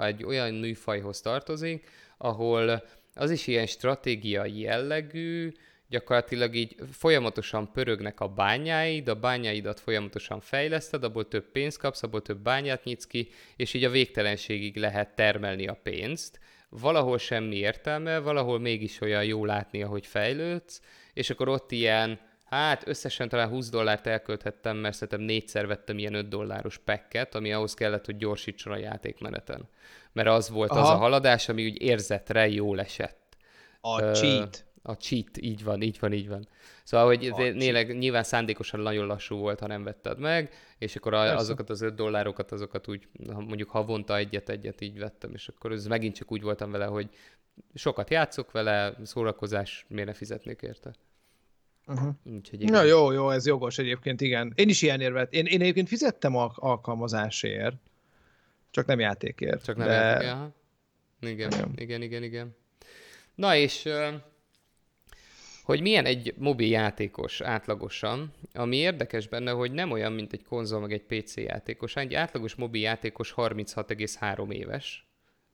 egy olyan műfajhoz tartozik, ahol az is ilyen stratégiai jellegű, gyakorlatilag így folyamatosan pörögnek a bányáid, a bányáidat folyamatosan fejleszted, abból több pénzt kapsz, abból több bányát nyitsz ki, és így a végtelenségig lehet termelni a pénzt. Valahol semmi értelme, valahol mégis olyan jó látni, ahogy fejlődsz, és akkor ott ilyen, hát összesen talán $20 elkölthettem, mert szerintem 4-szer vettem ilyen $5 packet, ami ahhoz kellett, hogy gyorsítson a játékmeneten. Mert az volt az a haladás, ami úgy érzetre jól esett. A cheat. A cheat, így van. Szóval, hogy nyilván szándékosan nagyon lassú volt, ha nem vetted meg, és akkor azokat az $5, azokat úgy mondjuk havonta egyet-egyet így vettem, és akkor ez megint csak úgy voltam vele, hogy sokat játszok vele, szórakozás, miért ne fizetnék érte? Na jó, ez jogos egyébként, igen. Én is ilyen érvet. Én egyébként fizettem alkalmazásért, csak nem játékért. Csak nem játékért, aha. Igen. Na és... hogy milyen egy mobil játékos átlagosan, ami érdekes benne, hogy nem olyan, mint egy konzol, meg egy PC játékos, egy átlagos mobil játékos 36,3 éves,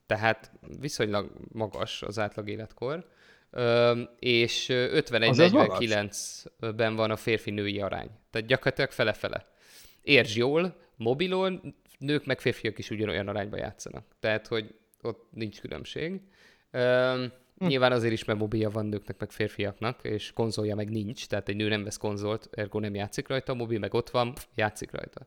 tehát viszonylag magas az átlag életkor, és 51-49-ben van a férfi-női arány, tehát gyakorlatilag fele-fele. Értsd jól, mobilon nők meg férfiak is ugyanolyan arányban játszanak, tehát hogy ott nincs különbség. Nyilván azért is, mert mobilja van nőknek, meg férfiaknak, és konzolja meg nincs, tehát egy nő nem vesz konzolt, ergo nem játszik rajta, a mobil meg ott van, játszik rajta.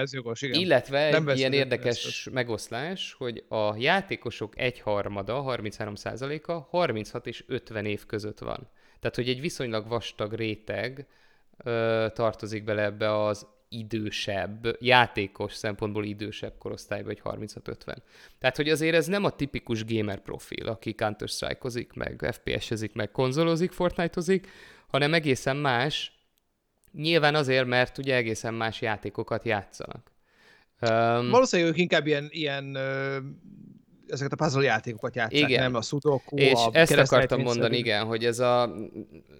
Ez jogos, igen. Illetve nem ilyen érdekes megoszlás, hogy a játékosok egyharmada, 33%-a 36 és 50 év között van. Tehát, hogy egy viszonylag vastag réteg tartozik bele ebbe az idősebb, játékos szempontból idősebb korosztályban, egy 36-50. Tehát, hogy azért ez nem a tipikus gamer profil, aki Counter-Strike-ozik, meg FPS-ezik, meg konzolozik, Fortnite-ozik, hanem egészen más, nyilván azért, mert ugye egészen más játékokat játszanak. Valószínűleg ők inkább ilyen ezeket a puzzle játékokat játszák, nem a sudoku, és a ezt akartam mondani, igen, hogy ez a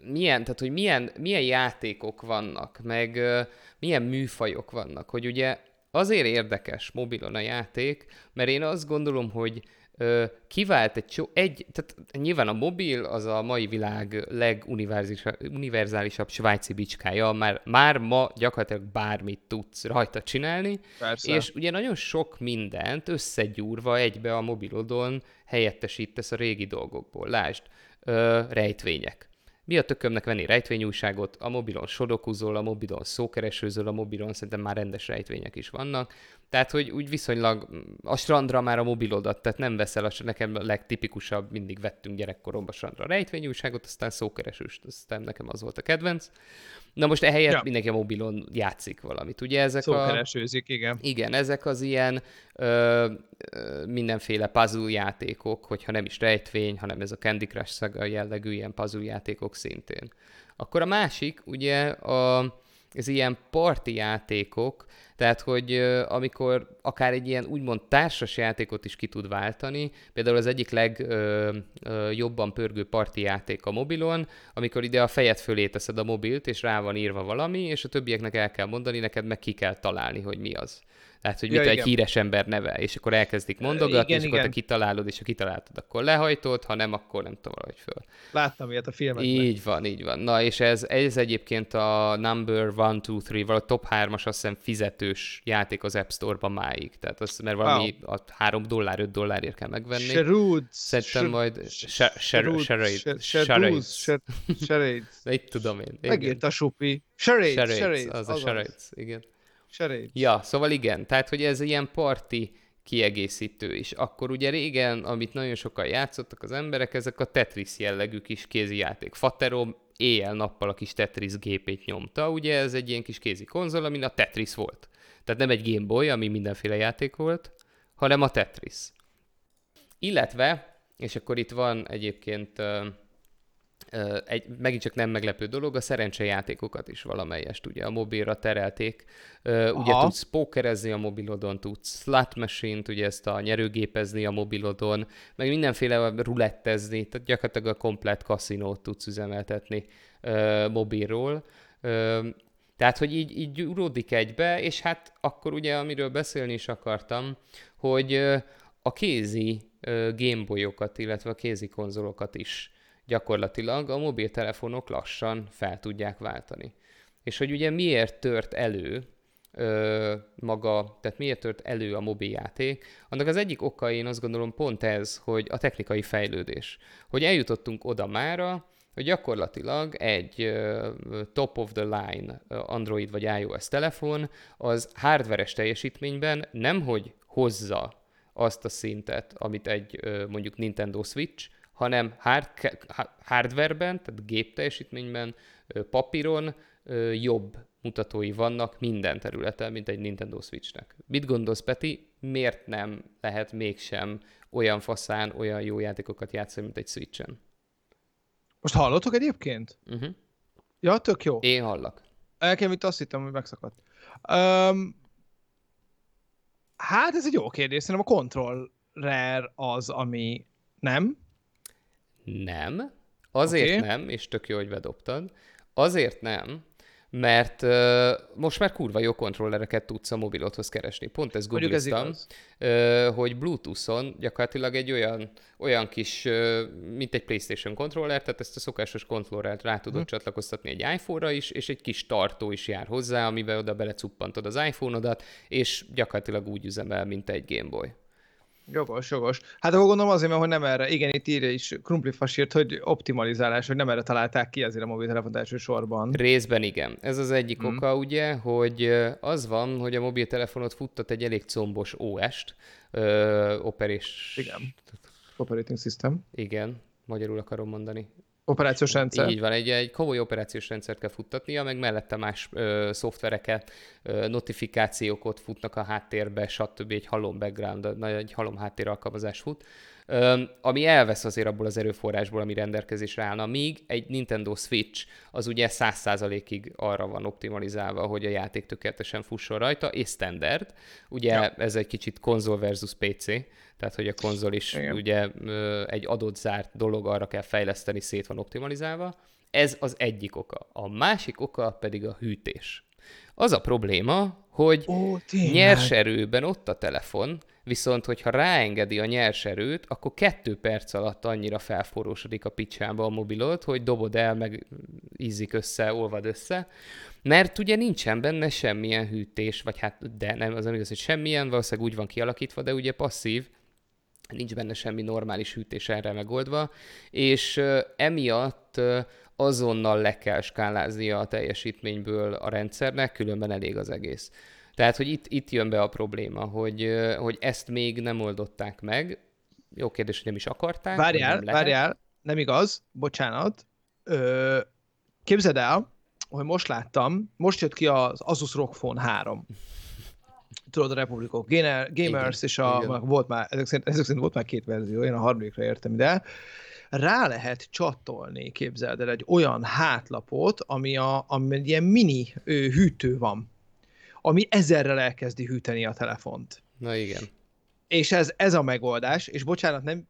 milyen játékok vannak, meg milyen műfajok vannak, hogy ugye azért érdekes mobilon a játék, mert én azt gondolom, hogy kivált tehát nyilván a mobil az a mai világ leguniverzálisabb svájci bicskája, már ma gyakorlatilag bármit tudsz rajta csinálni, persze. És ugye nagyon sok mindent összegyúrva egybe a mobilodon helyettesítesz a régi dolgokból. Lásd, rejtvények. Mi a tökömnek venni rejtvényújságot? A mobilon sodokúzol, a mobilon szókeresőzöl, a mobilon szerintem már rendes rejtvények is vannak. Tehát, hogy úgy viszonylag a strandra már a mobilodat, tehát nem veszel, nekem a legtipikusabb, mindig vettünk gyerekkoromban strandra rejtvényújságot, aztán szókeresőst, aztán nekem az volt a kedvenc. Na most ehelyett mindenki a mobilon játszik valamit, ugye ezek szókeresőzik, igen. Igen, ezek az ilyen mindenféle puzzle játékok, hogyha nem is rejtvény, hanem ez a Candy Crush szaga jellegű ilyen puzzle játékok szintén. Akkor a másik, ugye ez ilyen parti játékok, tehát, hogy amikor akár egy ilyen úgymond társas játékot is ki tud váltani, például az egyik legjobban pörgő parti játék a mobilon, amikor ide a fejed fölé teszed a mobilt, és rá van írva valami, és a többieknek el kell mondani, neked meg ki kell találni, hogy mi az. Tehát, hogy mit egy híres ember neve, és akkor elkezdik mondogatni, és akkor te kitalálod, és ha kitaláltad, akkor lehajtod, ha nem, akkor nem tudom, valahogy föl. Láttam ilyet a filmekben. Így van. Na, és ez egyébként a number 1, 2, 3, vagy a top 3-as, azt hiszem fizetős játék az App Store-ban máig. Tehát azt, mert valami a $3, $5 kell megvenni. Sharoids. Szerintem majd... Sharoids. Itt tudom én. Megért a supi. Sharoids. Az a Sharoids, igen. Serét. Ja, szóval igen, tehát hogy ez ilyen parti kiegészítő is. Akkor ugye régen, amit nagyon sokan játszottak az emberek, ezek a Tetris jellegű kis kézijáték. Faterom éjjel-nappal a kis Tetris gépét nyomta, ugye ez egy ilyen kis kézi konzol, amin a Tetris volt. Tehát nem egy Game Boy, ami mindenféle játék volt, hanem a Tetris. Illetve, és akkor itt van egyébként... megint csak nem meglepő dolog, a szerencsejátékokat is valamelyest ugye a mobilra terelték. Ugye tudsz pókerezni a mobilodon, tudsz slot machine-t, ugye ezt a nyerőgépezni a mobilodon, meg mindenféle rulettezni, tehát gyakorlatilag a komplett kaszinót tudsz üzemeltetni mobilról. Tehát, hogy így uródik egybe, és hát akkor ugye, amiről beszélni is akartam, hogy a kézi Gameboyokat, illetve a kézi konzolokat is gyakorlatilag a mobiltelefonok lassan fel tudják váltani. És hogy ugye miért tört elő miért tört elő a mobiljáték, annak az egyik oka én azt gondolom pont ez, hogy a technikai fejlődés. Hogy eljutottunk oda mára, hogy gyakorlatilag egy top of the line Android vagy iOS telefon az hardveres teljesítményben nemhogy hozza azt a szintet, amit egy mondjuk Nintendo Switch, hanem hardwareben, tehát gép teljesítményben, papíron jobb mutatói vannak minden területen, mint egy Nintendo Switchnek. Mit gondolsz, Peti, miért nem lehet mégsem olyan faszán, olyan jó játékokat játszani, mint egy Switchen? Most hallottok egyébként? Uh-huh. Ja, tök jó. Én hallak. Elkem itt azt hittem, hogy megszakadt. Hát ez egy jó kérdés, szerintem a Controller az, ami nem. Nem. Azért nem, és tök jó, hogy bedobtad. Azért nem, mert most már kurva jó kontrollereket tudsz a mobilodhoz keresni. Pont ezt googliztam, hogy Bluetooth-on gyakorlatilag egy olyan kis, mint egy PlayStation kontroller, tehát ezt a szokásos kontrollert rá tudod csatlakoztatni egy iPhone-ra is, és egy kis tartó is jár hozzá, amivel oda belecuppantod az iPhone-odat, és gyakorlatilag úgy üzemel, mint egy Game Boy. Jogos. Hát akkor gondolom azért, mert hogy nem erre, igen, itt írja is krumplifasírt, hogy optimalizálás, hogy nem erre találták ki azért a mobiltelefont elsősorban. Részben igen. Ez az egyik oka ugye, hogy az van, hogy a mobiltelefonot futtat egy elég combos OS-t, igen. Operating System. Igen, magyarul akarom mondani. Operációs rendszer. Így van, egy komoly operációs rendszert kell futtatnia, meg mellette más szoftvereket, notifikációkat futnak a háttérbe, stb. Egy halom background, egy halom háttér alkalmazás fut, ami elvesz azért abból az erőforrásból, ami rendelkezésre állna, míg egy Nintendo Switch az ugye 100%-ig arra van optimalizálva, hogy a játék tökéletesen fusson rajta, és standard. Ugye ez egy kicsit konzol versus PC, tehát hogy a konzol is ugye egy adott zárt dolog, arra kell fejleszteni, szét van optimalizálva. Ez az egyik oka. A másik oka pedig a hűtés. Az a probléma, hogy nyers erőben ott a telefon, viszont hogyha ráengedi a nyers erőt, akkor 2 perc alatt annyira felforrósodik a picsába a mobilot, hogy dobod el, meg ízik össze, olvad össze, mert ugye nincsen benne semmilyen hűtés, vagy hát de nem, az nem igaz, hogy semmilyen, valószínűleg úgy van kialakítva, de ugye passzív, nincs benne semmi normális hűtés erre megoldva, és emiatt azonnal le kell skáláznia a teljesítményből a rendszernek, különben elég az egész. Tehát, hogy itt jön be a probléma, hogy ezt még nem oldották meg. Jó kérdés, hogy nem is akarták. Várjál, nem igaz, bocsánat. Képzeld el, hogy most jött ki az Asus ROG Phone 3. Tudod, a Republikok Gamers, és volt már, ezek szerint volt már 2 verzió, én a harmadikra értem ide. Rá lehet csatolni, képzeld el, egy olyan hátlapot, ami egy ilyen mini hűtő van, ami 1000-rel elkezdi hűteni a telefont. Na igen. És ez a megoldás, és bocsánat, nem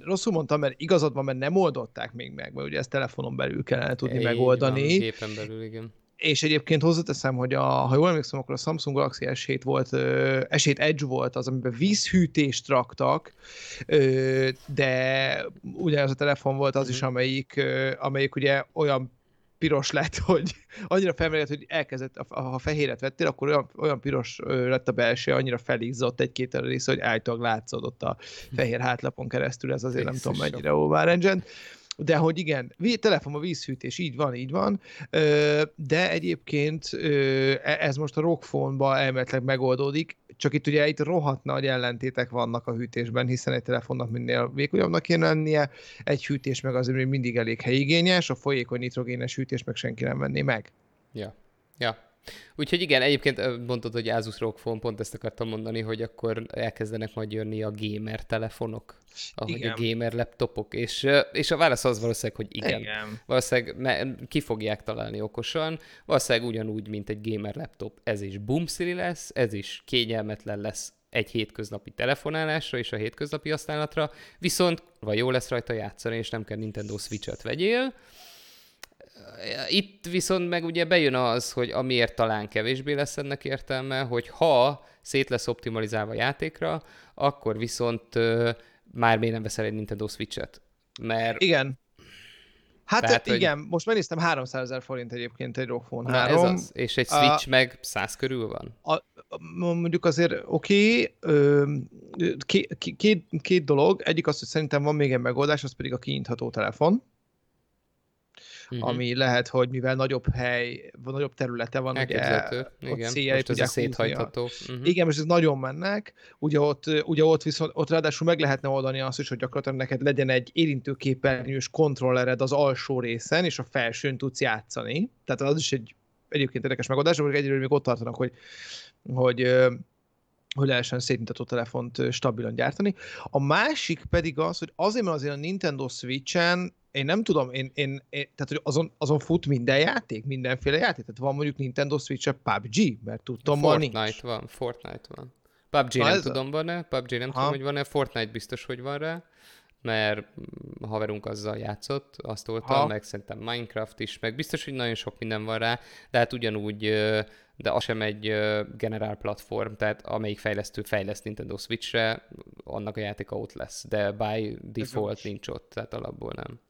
rosszul mondtam, mert igazad van, mert nem oldották még meg, mert ugye ezt telefonon belül kellene tudni megoldani. Van, gépen belül, igen. És egyébként hozzáteszem, hogy ha jól emlékszem, akkor a Samsung Galaxy S7 volt, S7 Edge volt az, amiben vízhűtést raktak, de ugyanaz a telefon volt az is, amelyik ugye olyan piros lett, hogy annyira felmelegett, hogy elkezdett, ha fehéret vettél, akkor olyan piros lett a belső, annyira felizzott egy-két része, hogy állítólag látszódott a fehér hátlapon keresztül, ez azért nem tudom mennyire Over Engine. De hogy igen, telefon a vízhűtés, így van, de egyébként ez most a ROG Phone-ba elméletileg megoldódik, csak itt rohadt nagy ellentétek vannak a hűtésben, hiszen egy telefonnak minél vékonyabbnak kéne lennie, egy hűtés meg azért még mindig elég helyigényes, a folyékony nitrogénes hűtés meg senki nem venné meg. Ja. Úgyhogy igen, egyébként mondtad, hogy Asus ROG Phone, pont ezt akartam mondani, hogy akkor elkezdenek majd jönni a gamer telefonok, ahogy igen. A gamer laptopok, és a válasz az valószínűleg, hogy igen. Valószínűleg ki fogják találni okosan, valószínűleg ugyanúgy, mint egy gamer laptop, ez is boomszili lesz, ez is kényelmetlen lesz egy hétköznapi telefonálásra és a hétköznapi használatra, viszont vagy jó lesz rajta játszani, és nem kell Nintendo Switch-et vegyél. Itt viszont meg ugye bejön az, hogy amiért talán kevésbé lesz ennek értelme, hogy ha szét lesz optimalizálva a játékra, akkor viszont már még nem veszel egy Nintendo Switch-et. Mert... Igen. Hát tehát, igen, hogy... most megnéztem 300 000 forint egyébként egy ROG Phone 3. Na ez az. És egy Switch meg 100 körül van? Mondjuk azért oké, két dolog. Egyik az, hogy szerintem van még egy megoldás, az pedig a kinyitható telefon. Mm-hmm. Ami lehet, hogy mivel nagyobb hely, nagyobb területe van, ugye, ott széjjel tudják húzni. Mm-hmm. Igen, most ez nagyon mennek. Ugye ott viszont, ott ráadásul meg lehetne oldani azt is, hogy gyakorlatilag neked legyen egy érintőképernyős kontrollered az alsó részen, és a felsőn tudsz játszani. Tehát az is egy egyébként érdekes megoldás, amikor egyről még ott tartanak, hogy lehessen szétnyitható telefont stabilan gyártani. A másik pedig az, hogy azért, mert azért a Nintendo Switchen én nem tudom, tehát, hogy azon fut minden játék, mindenféle játék. Tehát van mondjuk Nintendo Switch-e PUBG, mert tudtam, Fortnite van. PUBG na, nem tudom, van-e, hogy van-e, Fortnite biztos, hogy van rá, mert a haverunk azzal játszott, azt oltam, meg szerintem Minecraft is, meg biztos, hogy nagyon sok minden van rá, de hát ugyanúgy, de az sem egy generál platform, tehát amelyik fejlesztő fejleszt Nintendo Switch-re, annak a játéka ott lesz, de by default nincs ott, tehát alapból nem.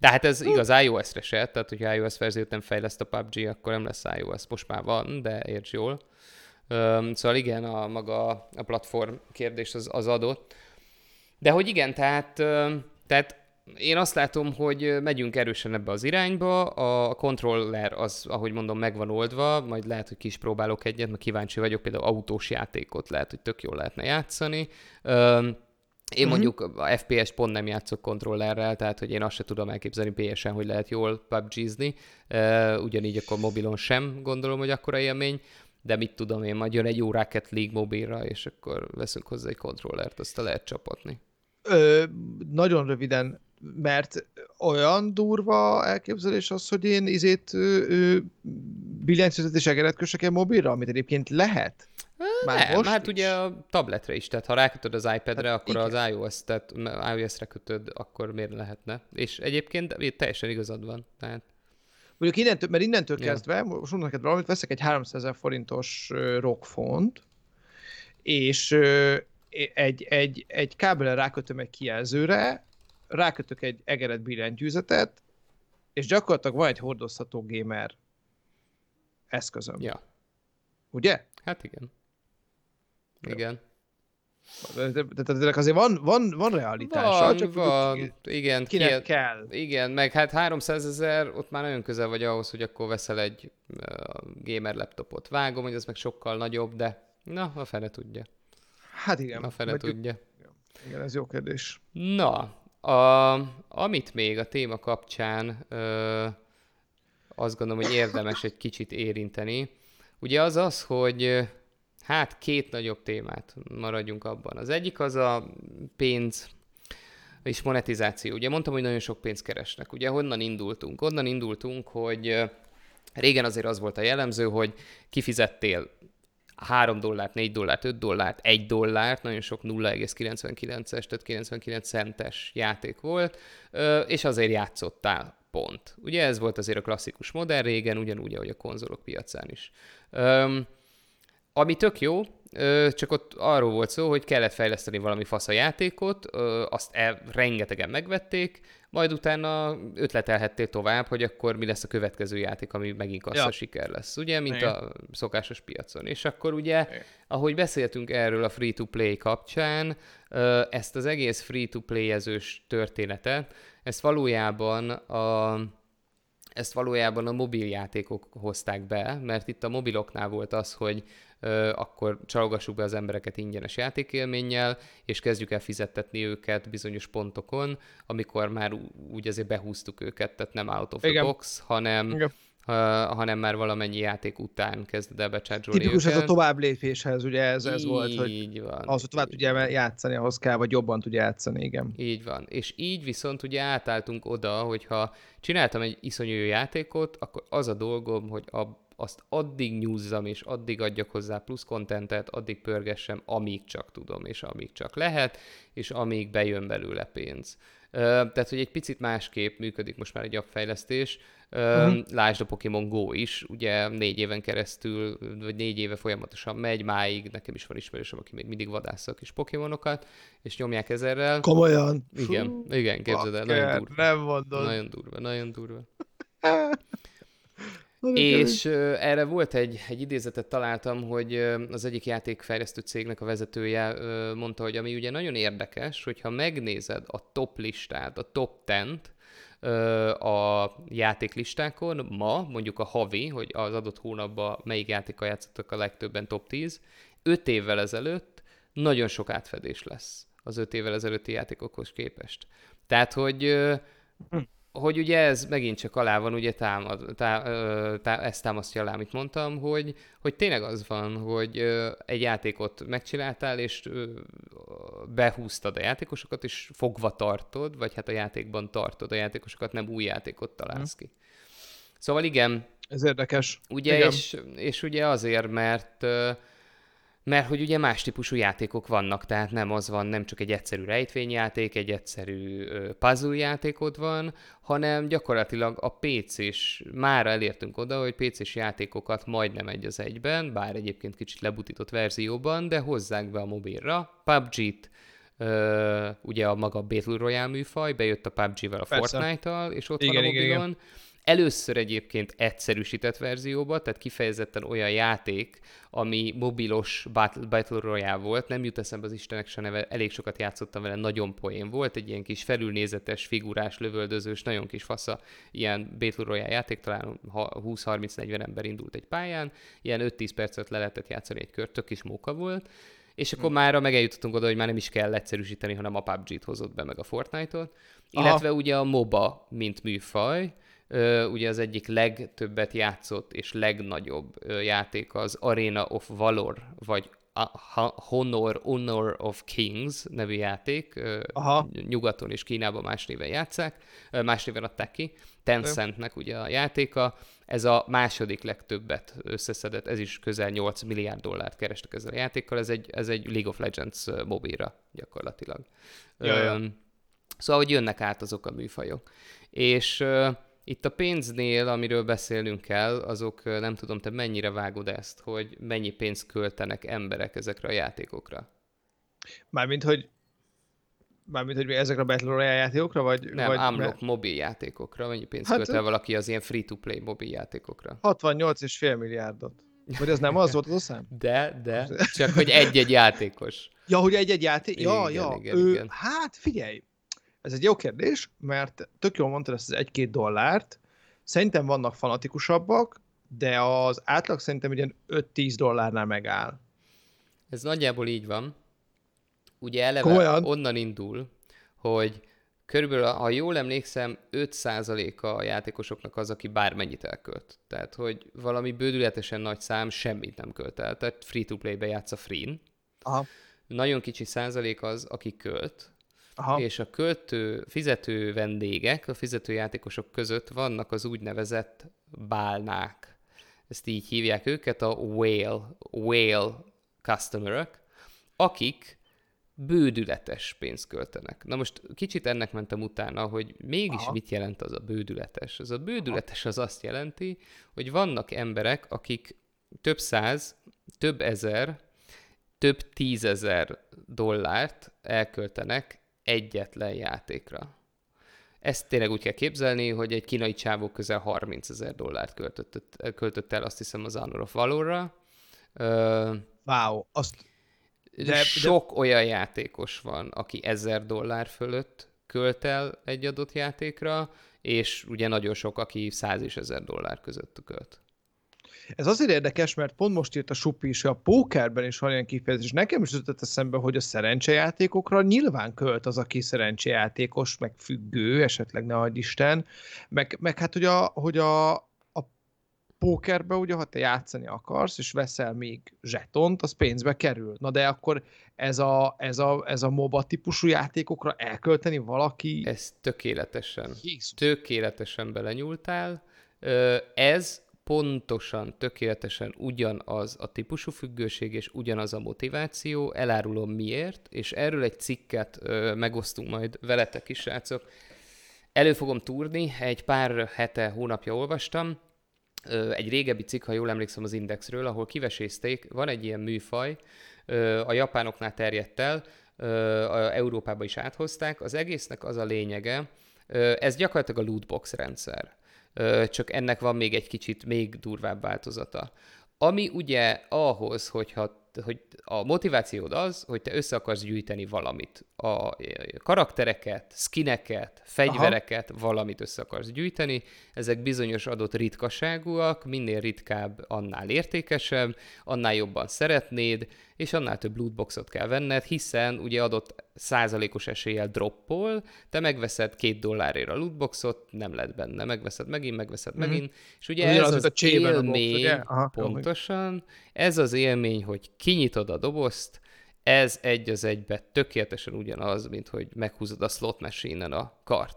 De hát ez igaz iOS-re se, tehát hogyha iOS verziót nem fejleszt a PUBG, akkor nem lesz iOS. Most már van, de érts jól. Szóval igen, a maga a platform kérdés az adott. De hogy igen, tehát én azt látom, hogy megyünk erősen ebbe az irányba. A controller az, ahogy mondom, meg van oldva, majd lehet, hogy ki is próbálok egyet, mert kíváncsi vagyok, például autós játékot lehet, hogy tök jól lehetne játszani. Én mondjuk a FPS pont nem játszok kontrollerrel, tehát hogy én azt se tudom elképzelni PS-en, hogy lehet jól PUBG-zni, ugyanígy akkor mobilon sem gondolom, hogy akkora élmény, de mit tudom én, majd jön egy jó Rocket League mobilra, és akkor veszünk hozzá egy kontrollert, aztán lehet csapatni. Nagyon röviden, mert olyan durva elképzelés az, hogy én billentyűzetes egeret kössek el mobilra, amit egyébként lehet. Nem, hát ugye a tabletre is, tehát ha rákötöd az iPad-re, hát akkor igen. Az iOS, tehát iOS-re kötöd, akkor miért lehetne? És egyébként teljesen igazad van. Tehát... Mondjuk innentől kezdve, most mondom neked valamit, veszek egy 300 000 forintos ROG Phone-t, és egy kábelen rákötöm egy kijelzőre, rákötök egy egeret billentyűzetet, és gyakorlatilag van egy hordozható gamer eszközöm. Ja. Ugye? Hát igen. Igen. Tehát azért van realitás. Van, igen. Kinek kell. Igen, meg hát 300 000, ott már nagyon közel vagy ahhoz, hogy akkor veszel egy gamer laptopot. Vágom, hogy az meg sokkal nagyobb, de na, a fele tudja. Hát igen. A fele tudja. Igen, ez jó kérdés. Na, amit még a téma kapcsán azt gondolom, hogy érdemes egy kicsit érinteni, ugye az, hogy hát két nagyobb témát maradjunk abban. Az egyik az a pénz és monetizáció. Ugye mondtam, hogy nagyon sok pénzt keresnek. Ugye honnan indultunk? Onnan indultunk, hogy régen azért az volt a jellemző, hogy kifizettél $3, $4, $5, $1, nagyon sok 0,99-es, tehát 99 centes játék volt, és azért játszottál. Pont. Ugye ez volt azért a klasszikus modell régen, ugyanúgy, ahogy a konzolok piacán is. Ami tök jó, csak ott arról volt szó, hogy kellett fejleszteni valami fasz a játékot, azt rengetegen megvették, majd utána ötletelhettél tovább, hogy akkor mi lesz a következő játék, ami megint kassza siker lesz, ugye, mint a szokásos piacon. És akkor ugye, ahogy beszéltünk erről a free-to-play kapcsán, ezt az egész free-to-play-ezős történetet, ezt valójában a mobiljátékok hozták be, mert itt a mobiloknál volt az, hogy akkor csalogassuk be az embereket ingyenes játékélménnyel, és kezdjük el fizettetni őket bizonyos pontokon, amikor már úgy azért behúztuk őket, tehát nem out of the box, hanem már valamennyi játék után kezded el becsárgyolni őket. Tipikus ez a tovább lépéshez, ugye ez volt, hogy ahhoz, hogy tovább tudja játszani, ahhoz kell, vagy jobban tudja játszani, igen. Így van. És így viszont ugye átálltunk oda, hogyha csináltam egy iszonyú játékot, akkor az a dolgom, hogy azt addig nyúzzam, és addig adjak hozzá plusz kontentet, addig pörgessem, amíg csak tudom, és amíg csak lehet, és amíg bejön belőle pénz. Tehát, hogy egy picit másképp működik most már egy appfejlesztés. Lásd a Pokémon Go is, ugye 4 éven keresztül, vagy 4 éve folyamatosan megy, máig nekem is van ismerősöm, aki még mindig vadássza a kis Pokémonokat, és nyomják 1000-rel. Komolyan? Igen, igen, képzeld el, nagyon durva. Nem mondod. Nagyon durva. És erre volt egy idézetet találtam, hogy az egyik játékfejlesztő cégnek a vezetője mondta, hogy ami ugye nagyon érdekes, hogyha megnézed a top listát, a top 10-t a játéklistákon ma, mondjuk a havi, hogy az adott hónapban melyik játékkal játszottak a legtöbben top 10, 5 évvel ezelőtt nagyon sok átfedés lesz az 5 évvel ezelőtti játékokhoz képest. Tehát, hogy ugye ez megint csak alá van, ugye ezt támasztja alá, amit mondtam, hogy tényleg az van, hogy egy játékot megcsináltál, és behúztad a játékosokat, és fogva tartod, vagy hát a játékban tartod a játékosokat, nem új játékot találsz ki. Szóval igen. Ez érdekes. Ugye, igen. És ugye azért, mert hogy ugye más típusú játékok vannak, tehát nem az van, nem csak egy egyszerű rejtvényjáték, egy egyszerű puzzle játékod van, hanem gyakorlatilag a PC-s, mára elértünk oda, hogy PC-s játékokat majdnem egy az egyben, bár egyébként kicsit lebutított verzióban, de hozzák be a mobilra, PUBG-t, ugye a maga Battle Royale műfaj, bejött a PUBG-vel, a Fortnite-tal, és ott van a mobilon. Igen. Először egyébként egyszerűsített verzióba, tehát kifejezetten olyan játék, ami mobilos Battle Royale volt, nem jut eszembe az Istenek se neve, elég sokat játszottam vele, nagyon poén volt, egy ilyen kis felülnézetes, figurás, lövöldözős, nagyon kis fasza, ilyen Battle Royale játék, talán 20-30-40 ember indult egy pályán, ilyen 5-10 percet le lehetett játszani egy kört, tök kis móka volt, és akkor mára meg eljutottunk oda, hogy már nem is kell egyszerűsíteni, hanem a PUBG-t hozott be, meg a Fortnite-ot, illetve ugye a MOBA, mint műfaj. Ugye az egyik legtöbbet játszott és legnagyobb játék az Arena of Valor, vagy Honor of Kings nevű játék. Nyugaton és Kínában más néven játsszák, más néven adták ki. Tencentnek ugye a játéka. Ez a második legtöbbet összeszedett, ez is közel 8 milliárd dollárt kerestek ezzel a játékkal. Ez egy League of Legends mobilra gyakorlatilag. Szóval, hogy jönnek át azok a műfajok. És... itt a pénznél, amiről beszélnünk kell, azok, nem tudom, te mennyire vágod ezt, hogy mennyi pénzt költenek emberek ezekre a játékokra? Mármint, hogy ezekre a Battle Royale játékokra, vagy... Nem, unlock mobil játékokra, mennyi pénzt költ el valaki az ilyen free-to-play mobil játékokra? 68,5 milliárdot. Vagy ez nem az volt az oszám? De, csak hogy egy-egy játékos. Ja, hogy egy-egy játék? Igen. Hát figyelj! Ez egy jó kérdés, mert tök jól mondtad ezt az 1-2 dollárt. Szerintem vannak fanatikusabbak, de az átlag szerintem ilyen 5-10 dollárnál megáll. Ez nagyjából így van. Ugye eleve onnan indul, hogy körülbelül, ha jól emlékszem, 5%-a a játékosoknak az, aki bármennyit elkölt. Tehát, hogy valami bődületesen nagy szám semmit nem költ el. Tehát free-to-play-be játsz a free-n. Aha. Nagyon kicsi százalék az, aki költ. Aha. És a fizető vendégek, a fizető játékosok között vannak az úgynevezett bálnák. Ezt így hívják őket, a whale customerök, akik bődületes pénzt költenek. Na most kicsit ennek mentem utána, hogy mégis mit jelent az a bődületes. Az a bődületes az azt jelenti, hogy vannak emberek, akik több száz, több ezer, több tízezer dollárt elköltenek egyetlen játékra. Ezt tényleg úgy kell képzelni, hogy egy kínai csávó közel 30,000 dollárt költött el, azt hiszem, az Honor of Valorra. Sok olyan játékos van, aki $1,000 fölött költ el egy adott játékra, és ugye nagyon sok, aki 100 és $1,000 között költ. Ez azért érdekes, mert pont most írt a Supi is, hogy a pókerben is van ilyen kifejezés. Nekem is jutott eszembe, hogy a szerencsejátékokra nyilván költ az, aki szerencsejátékos, meg függő, esetleg ne hagyd Isten, meg hát ugye, hogy a pókerben, ugye, ha te játszani akarsz, és veszel még zsetont, az pénzbe kerül. Na de akkor ez a MOBA típusú játékokra elkölteni valaki... Ez tökéletesen belenyúltál. Ez pontosan, tökéletesen ugyanaz a típusú függőség és ugyanaz a motiváció, elárulom miért, és erről egy cikket megosztunk majd veletek is, srácok. Elő fogom túrni, egy pár hete, hónapja olvastam, egy régebbi cikk, ha jól emlékszem, az Indexről, ahol kivesézték, van egy ilyen műfaj, a japánoknál terjedt el, Európába is áthozták, az egésznek az a lényege, ez gyakorlatilag a lootbox rendszer, csak ennek van még egy kicsit még durvább változata. Ami ugye ahhoz, hogy a motivációd az, hogy te össze akarsz gyűjteni valamit. A karaktereket, skineket, fegyvereket, valamit össze akarsz gyűjteni. Ezek bizonyos adott ritkaságúak, minél ritkább, annál értékesebb, annál jobban szeretnéd, és annál több lootboxot kell venned, hiszen ugye adott százalékos eséllyel droppol, te megveszed $2 a lootboxot, nem lett benne, megveszed megint, és ugye ez az élmény, pontosan, ez az élmény, hogy kinyitod a dobozt, ez egy az egybe tökéletesen ugyanaz, mint hogy meghúzod a slot machine-en a kart.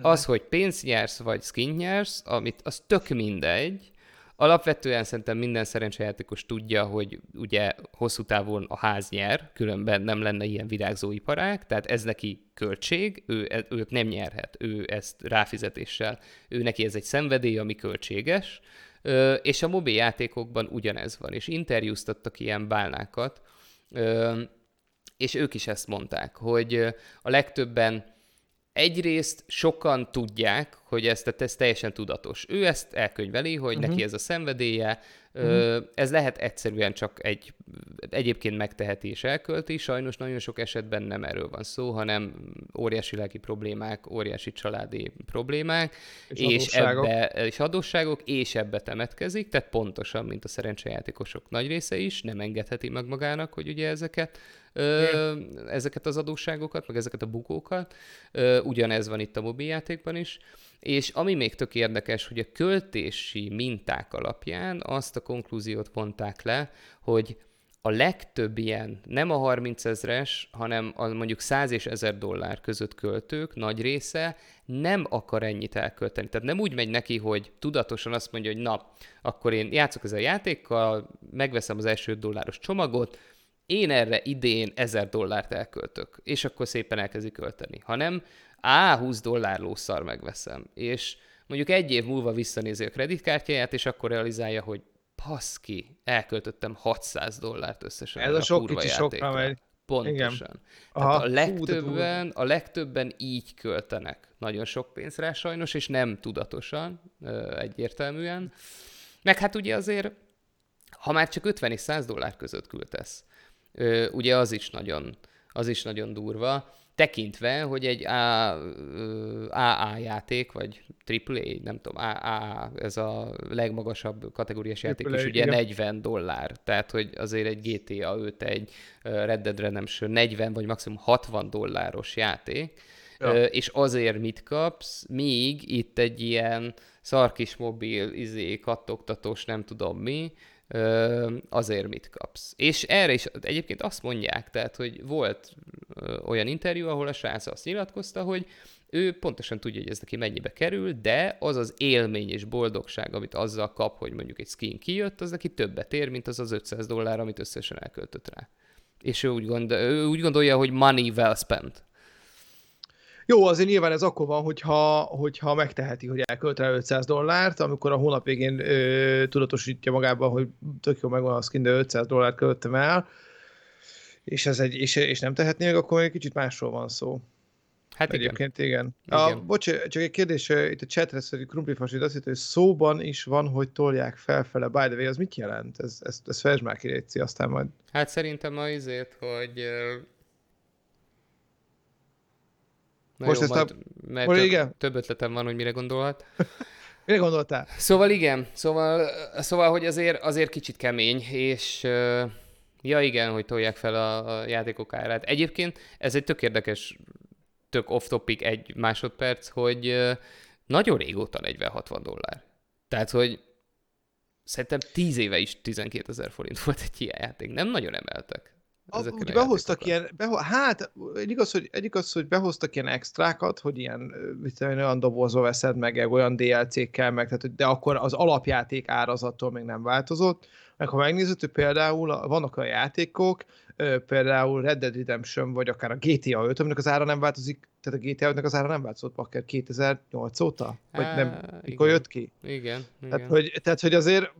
Az, hogy pénzt nyersz, vagy skin nyersz, amit az tök mindegy. Alapvetően szerintem minden szerencsejátékos tudja, hogy ugye hosszú távon a ház nyer, különben nem lenne ilyen virágzó iparág, tehát ez neki költség, őt nem nyerhet, ő ezt ráfizetéssel, ő neki ez egy szenvedély, ami költséges, és a mobil játékokban ugyanez van, és interjúztattak ilyen bálnákat, és ők is ezt mondták, hogy a legtöbben egyrészt sokan tudják, hogy ez teljesen tudatos. Ő ezt elkönyveli, hogy neki ez a szenvedélye, ez lehet egyszerűen csak egyébként megteheti és elkölti, sajnos nagyon sok esetben nem erről van szó, hanem óriási lelki problémák, óriási családi problémák, és adósságok, és ebbe temetkezik, tehát pontosan, mint a szerencsejátékosok nagy része is, nem engedheti meg magának, hogy ugye ezeket az adósságokat, meg ezeket a bukókat, ugyanez van itt a mobiljátékban is. És ami még tök érdekes, hogy a költési minták alapján azt a konklúziót vonták le, hogy a legtöbb ilyen, nem a 30 000-es, hanem a mondjuk $100 és $1000 között költők nagy része nem akar ennyit elkölteni. Tehát nem úgy megy neki, hogy tudatosan azt mondja, hogy na, akkor én játszok ezzel a játékkal, megveszem az első $5 csomagot, én erre idén $1000 elköltök, és akkor szépen elkezdi költeni. Hanem $20 lószar megveszem, és mondjuk egy év múlva visszanézi a kreditkártyáját, és akkor realizálja, hogy paszki, elköltöttem $600 összesen. Ez a sok kicsi sokra megy. Pontosan. Tehát a legtöbben így költenek nagyon sok pénzt rá sajnos, és nem tudatosan, egyértelműen. Meg hát ugye azért, ha már csak $50 és $100 között küldesz, ugye az is nagyon durva, tekintve, hogy egy AA játék, vagy AAA, nem tudom, AA, ez a legmagasabb kategóriás játék is, ugye $40, tehát hogy azért egy GTA 5, egy Red Dead Redemption $40 vagy maximum $60 játék, ja. És azért mit kapsz, míg itt egy ilyen szarkis mobil, kattogtatós, nem tudom mi, azért mit kapsz. És erre is egyébként azt mondják, tehát, hogy volt olyan interjú, ahol a srác azt nyilatkozta, hogy ő pontosan tudja, hogy ez neki mennyibe kerül, de az az élmény és boldogság, amit azzal kap, hogy mondjuk egy skin kijött, az neki többet ér, mint az az $500, amit összesen elköltött rá. És ő úgy gondolja, hogy money well spent. Jó, azért nyilván ez akkor van, hogyha megteheti, hogy elkölt rá $500, amikor a hónap végén tudatosítja magában, hogy tök jó megvan a skin, de $500 költöttem el, és, és nem tehetné meg, akkor egy kicsit másról van szó. Hát egyébként igen. Bocs, csak egy kérdés, itt a chat reszeri krumplifasit azt hitt, hogy szóban is van, hogy tolják felfele. By the way, az mit jelent? Ez felejtsd már ki, Réci, aztán majd... Hát szerintem azért, hogy... Több ötletem van, hogy mire gondolhat. Mire gondoltál? Szóval igen, szóval hogy azért kicsit kemény, és ja igen, hogy tolják fel a játékok árát. Egyébként ez egy tök érdekes, tök off-topic egy másodperc, hogy nagyon régóta $40-60. Tehát, hogy szerintem 10 éve is 12 000 forint volt egy ilyen játék. Nem nagyon emeltek. Ugye behoztak ilyen, hát egyik az, hogy behoztak ilyen extrákat, hogy ilyen, mit tudom, olyan dobozba veszed meg, olyan DLC-kkel meg, tehát, de akkor az alapjáték árazattól még nem változott. Meg ha megnézed, hogy például vannak olyan játékok, például Red Dead Redemption, vagy akár a GTA 5, aminek az ára nem változik, tehát a GTA 5-nek az ára nem változott akár 2008 óta, vagy nem, mikor jött ki. Igen. Tehát, hogy azért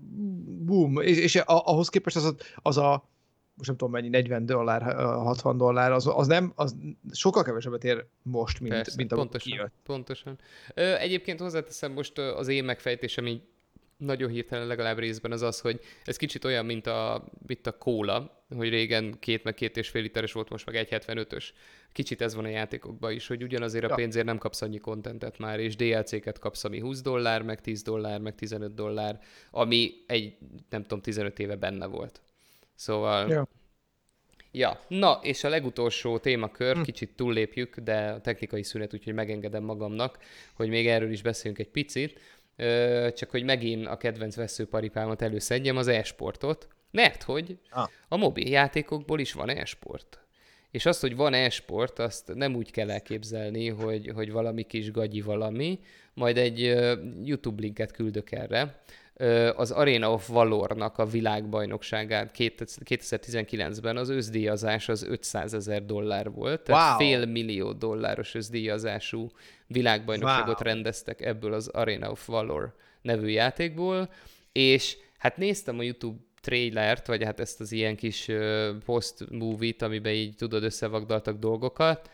boom, és ahhoz képest az a most nem tudom mennyi, $40, $60, az sokkal kevesebbet ér most, mint amikor kijött. Pontosan. Egyébként hozzáteszem, most az én megfejtésem így nagyon hirtelen legalább részben az, hogy ez kicsit olyan, mint a kóla, hogy régen 2 meg 2,5 literes volt, most meg 1,75-ös. Kicsit ez van a játékokban is, hogy ugyanazért a pénzért nem kapsz annyi kontentet már, és DLC-ket kapsz, ami $20, meg $10, meg $15, ami egy, nem tudom, 15 éve benne volt. Szóval... Ja, na, és a legutolsó témakör, kicsit túllépjük, de a technikai szünet, úgyhogy megengedem magamnak, hogy még erről is beszéljünk egy picit, csak hogy megint a kedvenc vesszőparipámat előszedjem, az e-sportot, mert hogy a mobil játékokból is van e-sport. És azt, hogy van e-sport, azt nem úgy kell elképzelni, hogy valami kis gagyi valami, majd egy YouTube linket küldök erre, az Arena of Valornak a világbajnokságán 2019-ben az összdíjazás az $500,000 volt, tehát $500,000 összdíjazású világbajnokságot rendeztek ebből az Arena of Valor nevű játékból, és hát néztem a YouTube trailert, vagy hát ezt az ilyen kis post-movie-t, amiben így tudod összevagdaltak dolgokat,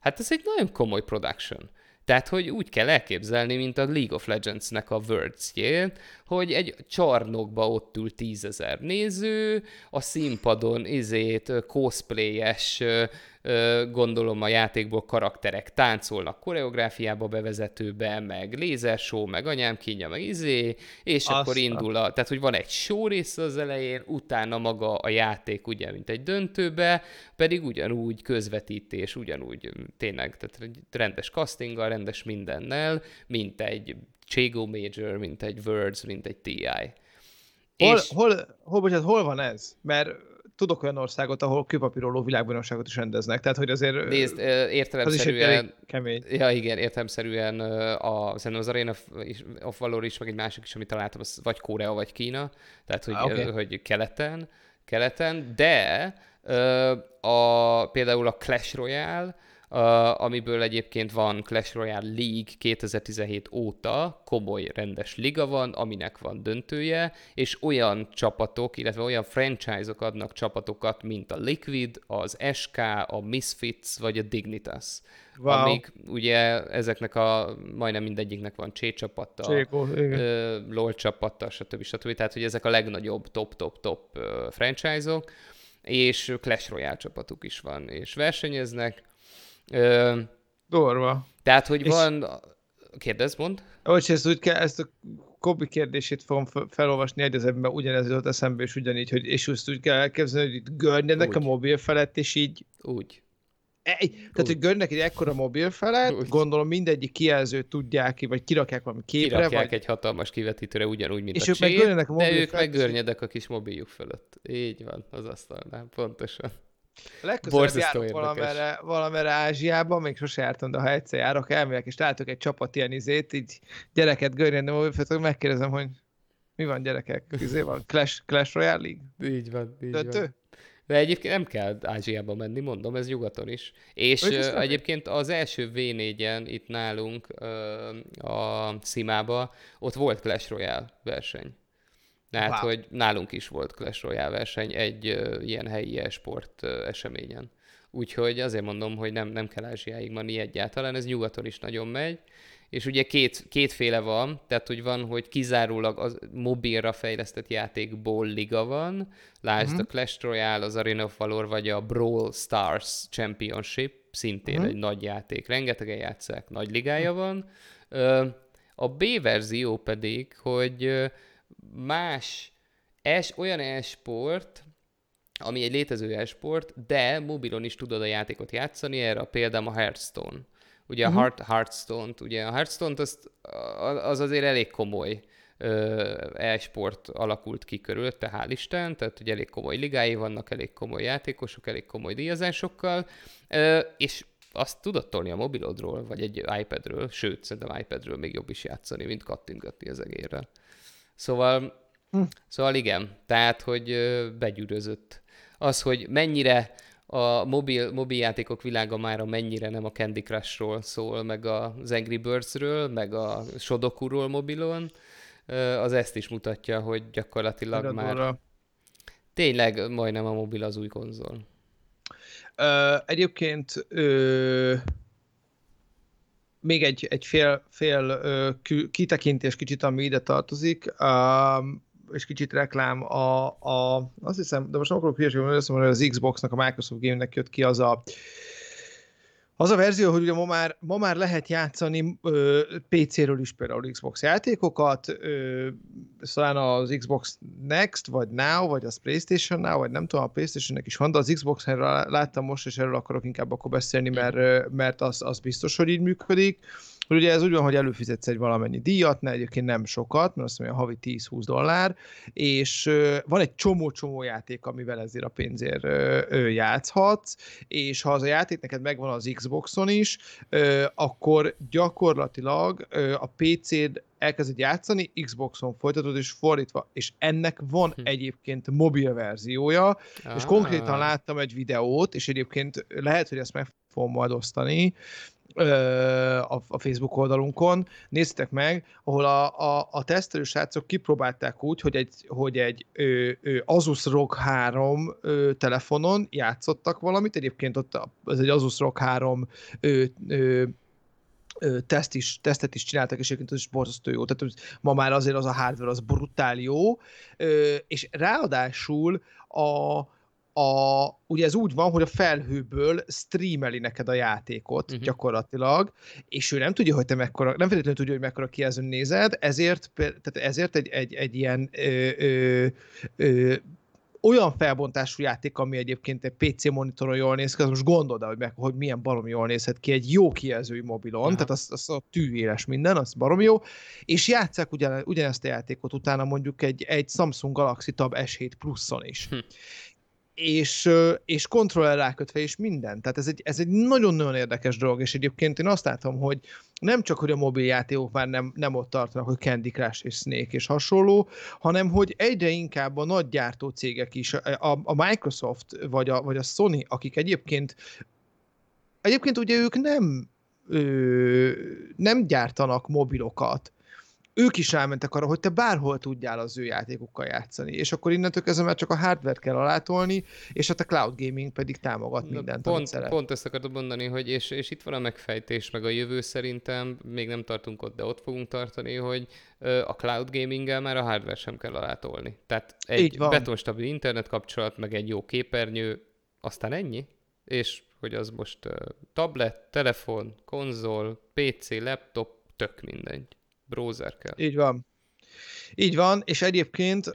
hát ez egy nagyon komoly production. Tehát, hogy úgy kell elképzelni, mint a League of Legends-nek a Worlds-jét, hogy egy csarnokba ott ül 10,000 néző, a színpadon cosplayes, gondolom a játékból karakterek táncolnak koreográfiába, bevezetőbe, meg lézershow, meg anyám kínja, meg és aztán akkor indul tehát, hogy van egy show rész az elején, utána maga a játék, ugye, mint egy döntőbe, pedig ugyanúgy közvetítés, ugyanúgy tényleg, tehát rendes castinggal, rendes mindennel, mint egy Cségó Major, mint egy Words, mint egy TI. Hol van ez? Mert tudok olyan országot, ahol kőpapíroló világbajnokságot is rendeznek, tehát hogy azért... Nézd, értelemszerűen... kemény. Ja, igen, értelemszerűen szerintem az Arena of Valor is, meg egy másik is, amit találtam, az vagy Korea, vagy Kína, tehát hogy, hogy keleten, de például a Clash Royale, amiből egyébként van Clash Royale League 2017 óta, komoly rendes liga van, aminek van döntője, és olyan csapatok, illetve olyan franchise-ok adnak csapatokat, mint a Liquid, az SK, a Misfits, vagy a Dignitas. Amik ugye ezeknek majdnem mindegyiknek van C-csapata, LOL csapata, stb. Tehát, hogy ezek a legnagyobb top franchise-ok, és Clash Royale csapatuk is van, és versenyeznek. Durva. Tehát, hogy van... Kérdezz, mondd. Ezt a Kobi kérdését fogom felolvasni egy az ebben, ugyanez jutott eszembe, és ugyanígy, hogy és ezt úgy kell elképzelni, hogy itt görnyednek a mobil felett, és így... Úgy. Tehát, hogy görnyednek egy ekkora mobil felett, gondolom mindegyik kijelzőt tudják ki, vagy kirakják valami képre, kirakják egy hatalmas kivetítőre, ugyanúgy, mint és a csét, de ők meggörnyednek a kis mobiljuk fölött. Így van, az asztalnál, pontosan. Legközelebb járok valamerre Ázsiában, még sose jártam, de ha egyszer járok, elmegyek, és látok egy csapat ilyen így gyereket görnyednem, hogy megkérdezem, hogy mi van gyerekek, van Clash Royale League? Így van. De egyébként nem kell Ázsiába menni, mondom, ez nyugaton is. És egyébként az első V4-en itt nálunk a Szimába, ott volt Clash Royale verseny. Tehát, hogy nálunk is volt Clash Royale verseny egy ilyen helyi e-sport eseményen. Úgyhogy azért mondom, hogy nem kell Ázsiáig menni egyáltalán, ez nyugaton is nagyon megy. És ugye kétféle van, tehát hogy van, hogy kizárólag az mobilra fejlesztett játékból liga van, lásd a Clash Royale, az Arena of Valor, vagy a Brawl Stars Championship, szintén egy nagy játék, rengetegen játsszák, nagy ligája van. A B verzió pedig, hogy... más olyan e-sport, ami egy létező e-sport, de mobilon is tudod a játékot játszani, erre a példám a Hearthstone. Ugye a Hearthstone-t, ugye a Hearthstone-t az azért elég komoly e-sport alakult ki körülötte, hál' Isten, tehát ugye elég komoly ligái vannak, elég komoly játékosok, elég komoly díjazásokkal, és azt tudod tolni a mobilodról, vagy egy iPadről, sőt, szerintem iPadről még jobb is játszani, mint kattingatni az egérrel. Szóval igen, tehát, hogy begyűrözött az, hogy mennyire a mobil játékok világa mára mennyire nem a Candy Crushról szól, meg az Angry Birdsről, meg a Sudokuról mobilon, az ezt is mutatja, hogy gyakorlatilag Miradóra. Már tényleg majdnem a mobil az új konzol. Egyébként még egy fél kitekintés kicsit, ami ide tartozik, és kicsit reklám, azt hiszem, de most nem akarok hülyeségben, hogy azt mondom, hogy az Xbox-nak, a Microsoft Game-nek jött ki az a verzió, hogy ugye ma már lehet játszani PC-ről is például Xbox játékokat, talán az Xbox Next, vagy Now, vagy az PlayStation Now, vagy nem tudom, a PlayStation-nek is van, de az Xbox-en láttam most, és erről akarok inkább akkor beszélni, mert az biztos, hogy így működik. Ugye ez úgy van, hogy előfizetsz egy valamennyi díjat, ne egyébként nem sokat, mert azt mondja, havi $10-20, és van egy csomó-csomó játék, amivel ezért a pénzért játszhatsz, és ha az a játék neked megvan az Xboxon is, akkor gyakorlatilag a PC-d elkezded játszani, Xboxon folytatod, és fordítva, és ennek van egyébként mobil verziója, és konkrétan láttam egy videót, és egyébként lehet, hogy ezt meg fogom majd osztani, a Facebook oldalunkon, nézzétek meg, ahol a tesztelő srácok kipróbálták úgy, hogy egy Asus ROG 3 telefonon játszottak valamit, egyébként ott ez egy Asus ROG 3 tesztet is csináltak, és egyébként az is borzasztó jó, tehát ma már azért az a hardware az brutál jó, és ráadásul ugye ez úgy van, hogy a felhőből streameli neked a játékot gyakorlatilag, és ő nem tudja, hogy te mekkora, nem feltétlenül tudja, hogy mekkora kijelzőn nézed, ezért egy ilyen olyan felbontású játék, ami egyébként egy PC monitoron jól néz ki, az most gondold el, hogy milyen baromi jól nézhet ki egy jó kijelzői mobilon, tehát az a tűéles minden, az baromi jó, és játsszák ugyanezt a játékot utána mondjuk egy Samsung Galaxy Tab S7 Plus-on is. És kontroller rákötve is minden. Tehát ez egy nagyon-nagyon érdekes dolog, és egyébként én azt látom, hogy nem csak, hogy a mobil játékok már nem ott tartanak, hogy Candy Crush és Snake és hasonló, hanem hogy egyre inkább a nagy gyártócégek is, a Microsoft vagy a Sony, akik egyébként ugye ők nem gyártanak mobilokat, ők is elmentek arra, hogy te bárhol tudjál az ő játékokkal játszani, és akkor innentől kezdve már csak a hardware-t kell alátolni, és hát a cloud gaming pedig támogat mindent. Pont ezt akartam mondani, hogy és itt van a megfejtés, meg a jövő szerintem, még nem tartunk ott, de ott fogunk tartani, hogy a cloud gaminggel már a hardware sem kell alátolni. Tehát egy betonstabil internet kapcsolat, meg egy jó képernyő, aztán ennyi, és hogy az most tablet, telefon, konzol, PC, laptop, tök mindegy. Browser kell. Így van, és egyébként,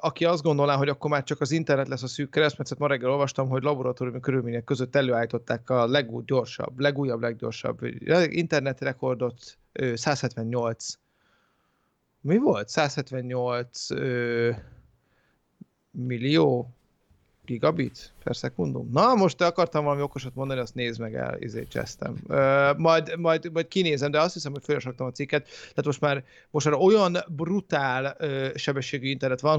aki azt gondolná, hogy akkor már csak az internet lesz a szűk keresztmetszet, ma reggel olvastam, hogy laboratóriumi körülmények között előállították a leggyorsabb internetrekordot, 178. Mi volt? 178 millió gigabit per szekundum. Na, most akartam valami okosat mondani, azt nézd meg el, csesztem. Majd kinézem, de azt hiszem, hogy fölösraktam a cikket. Tehát most már olyan brutál sebességű internet van,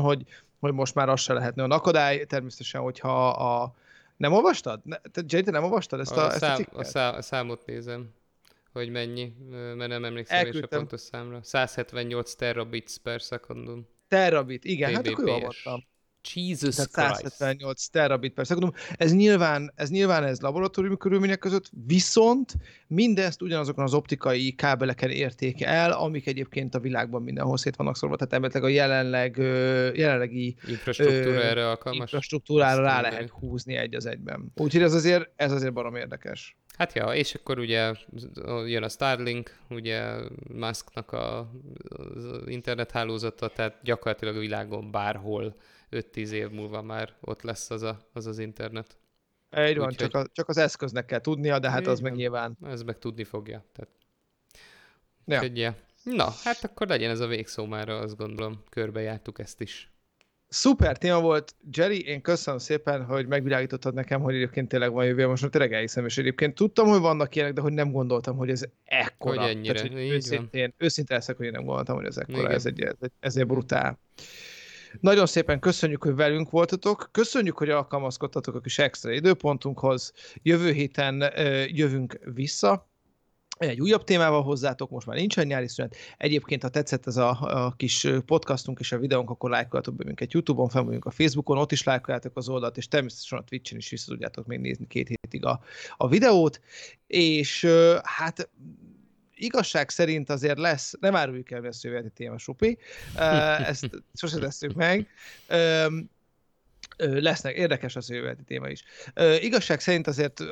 hogy most már az se lehetne. A akadály természetesen, hogyha a... Nem olvastad? Jay, te nem olvastad ezt a cikket? A számot nézem, hogy mennyi, mert nem emlékszem elküldtem. És a pontos számra. 178 terabits per szekundum. Terabit, igen, TBPS. Hát akkor jól voltam. Jesus Christ. 178 terabit per szekundum. Ez nyilván laboratóriumi körülmények között, viszont mindezt ugyanazokon az optikai kábeleken érték el, amik egyébként a világban mindenhol szét vannak szorva, tehát ebbetleg a jelenlegi infrastruktúrára rá lehet húzni egy az egyben. Úgyhogy ez azért barom érdekes. Hát ja, és akkor ugye jön a Starlink, ugye Musknak az internethálózata, tehát gyakorlatilag a világon bárhol 5-10 év múlva már ott lesz az internet. Így van, csak az eszköznek kell tudnia, de hát az meg nyilván. Ez meg tudni fogja. Tehát. Ja. Na, hát akkor legyen ez a végszó már, azt gondolom, körbejártuk ezt is. Szuper téma volt, Jerry, én köszönöm szépen, hogy megvilágítottad nekem, hogy egyébként tényleg van jövő, most már tényleg elhiszem, és egyébként tudtam, hogy vannak ilyenek, de hogy nem gondoltam, hogy ez ekkora. Hogy ennyire, tehát, hogy őszinte leszek, hogy én nem gondoltam, hogy ez ekkora, ez egy brutál. Nagyon szépen köszönjük, hogy velünk voltatok, köszönjük, hogy alkalmazkodtatok a kis extra időpontunkhoz, jövő héten jövünk vissza, egy újabb témával hozzátok, most már nincsen nyári szünet. Egyébként, ha tetszett ez a kis podcastunk és a videónk, akkor lájkoljátok be minket YouTube-on, fel vagyunk a Facebookon, ott is lájkoljátok az oldalt, és természetesen a Twitch-en is vissza tudjátok még nézni 2 hétig a videót, és hát igazság szerint azért lesz, nem áruljuk el, lesz jövő heti téma, Supi, ezt sose tesszük meg, lesznek, érdekes az jövő heti téma is. Igazság szerint azért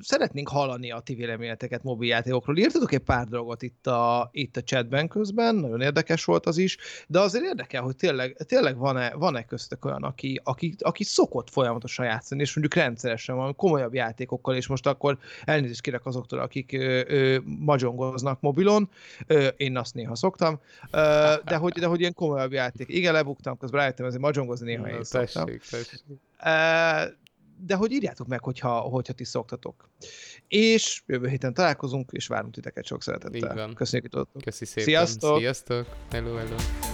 szeretnénk hallani a ti véleményeteket mobiljátékokról. Írtatok egy pár dolgot itt a chatben közben, nagyon érdekes volt az is, de azért érdekel, hogy tényleg van-e köztök olyan, aki szokott folyamatosan játszani, és mondjuk rendszeresen van komolyabb játékokkal, és most akkor elnézést kérek azoktól, akik magyongoznak mobilon, én azt néha szoktam, de hogy ilyen komolyabb játék. Igen, lebuktam, közben rájöttem, ezért magyarongozni néha én szoktam. Tessék. De hogy írjátok meg, hogyha ti szoktatok. És jövő héten találkozunk, és várunk titeket sok szeretettel. Köszönjük, hogy ott. Köszi szépen. Sziasztok! Hello, hello.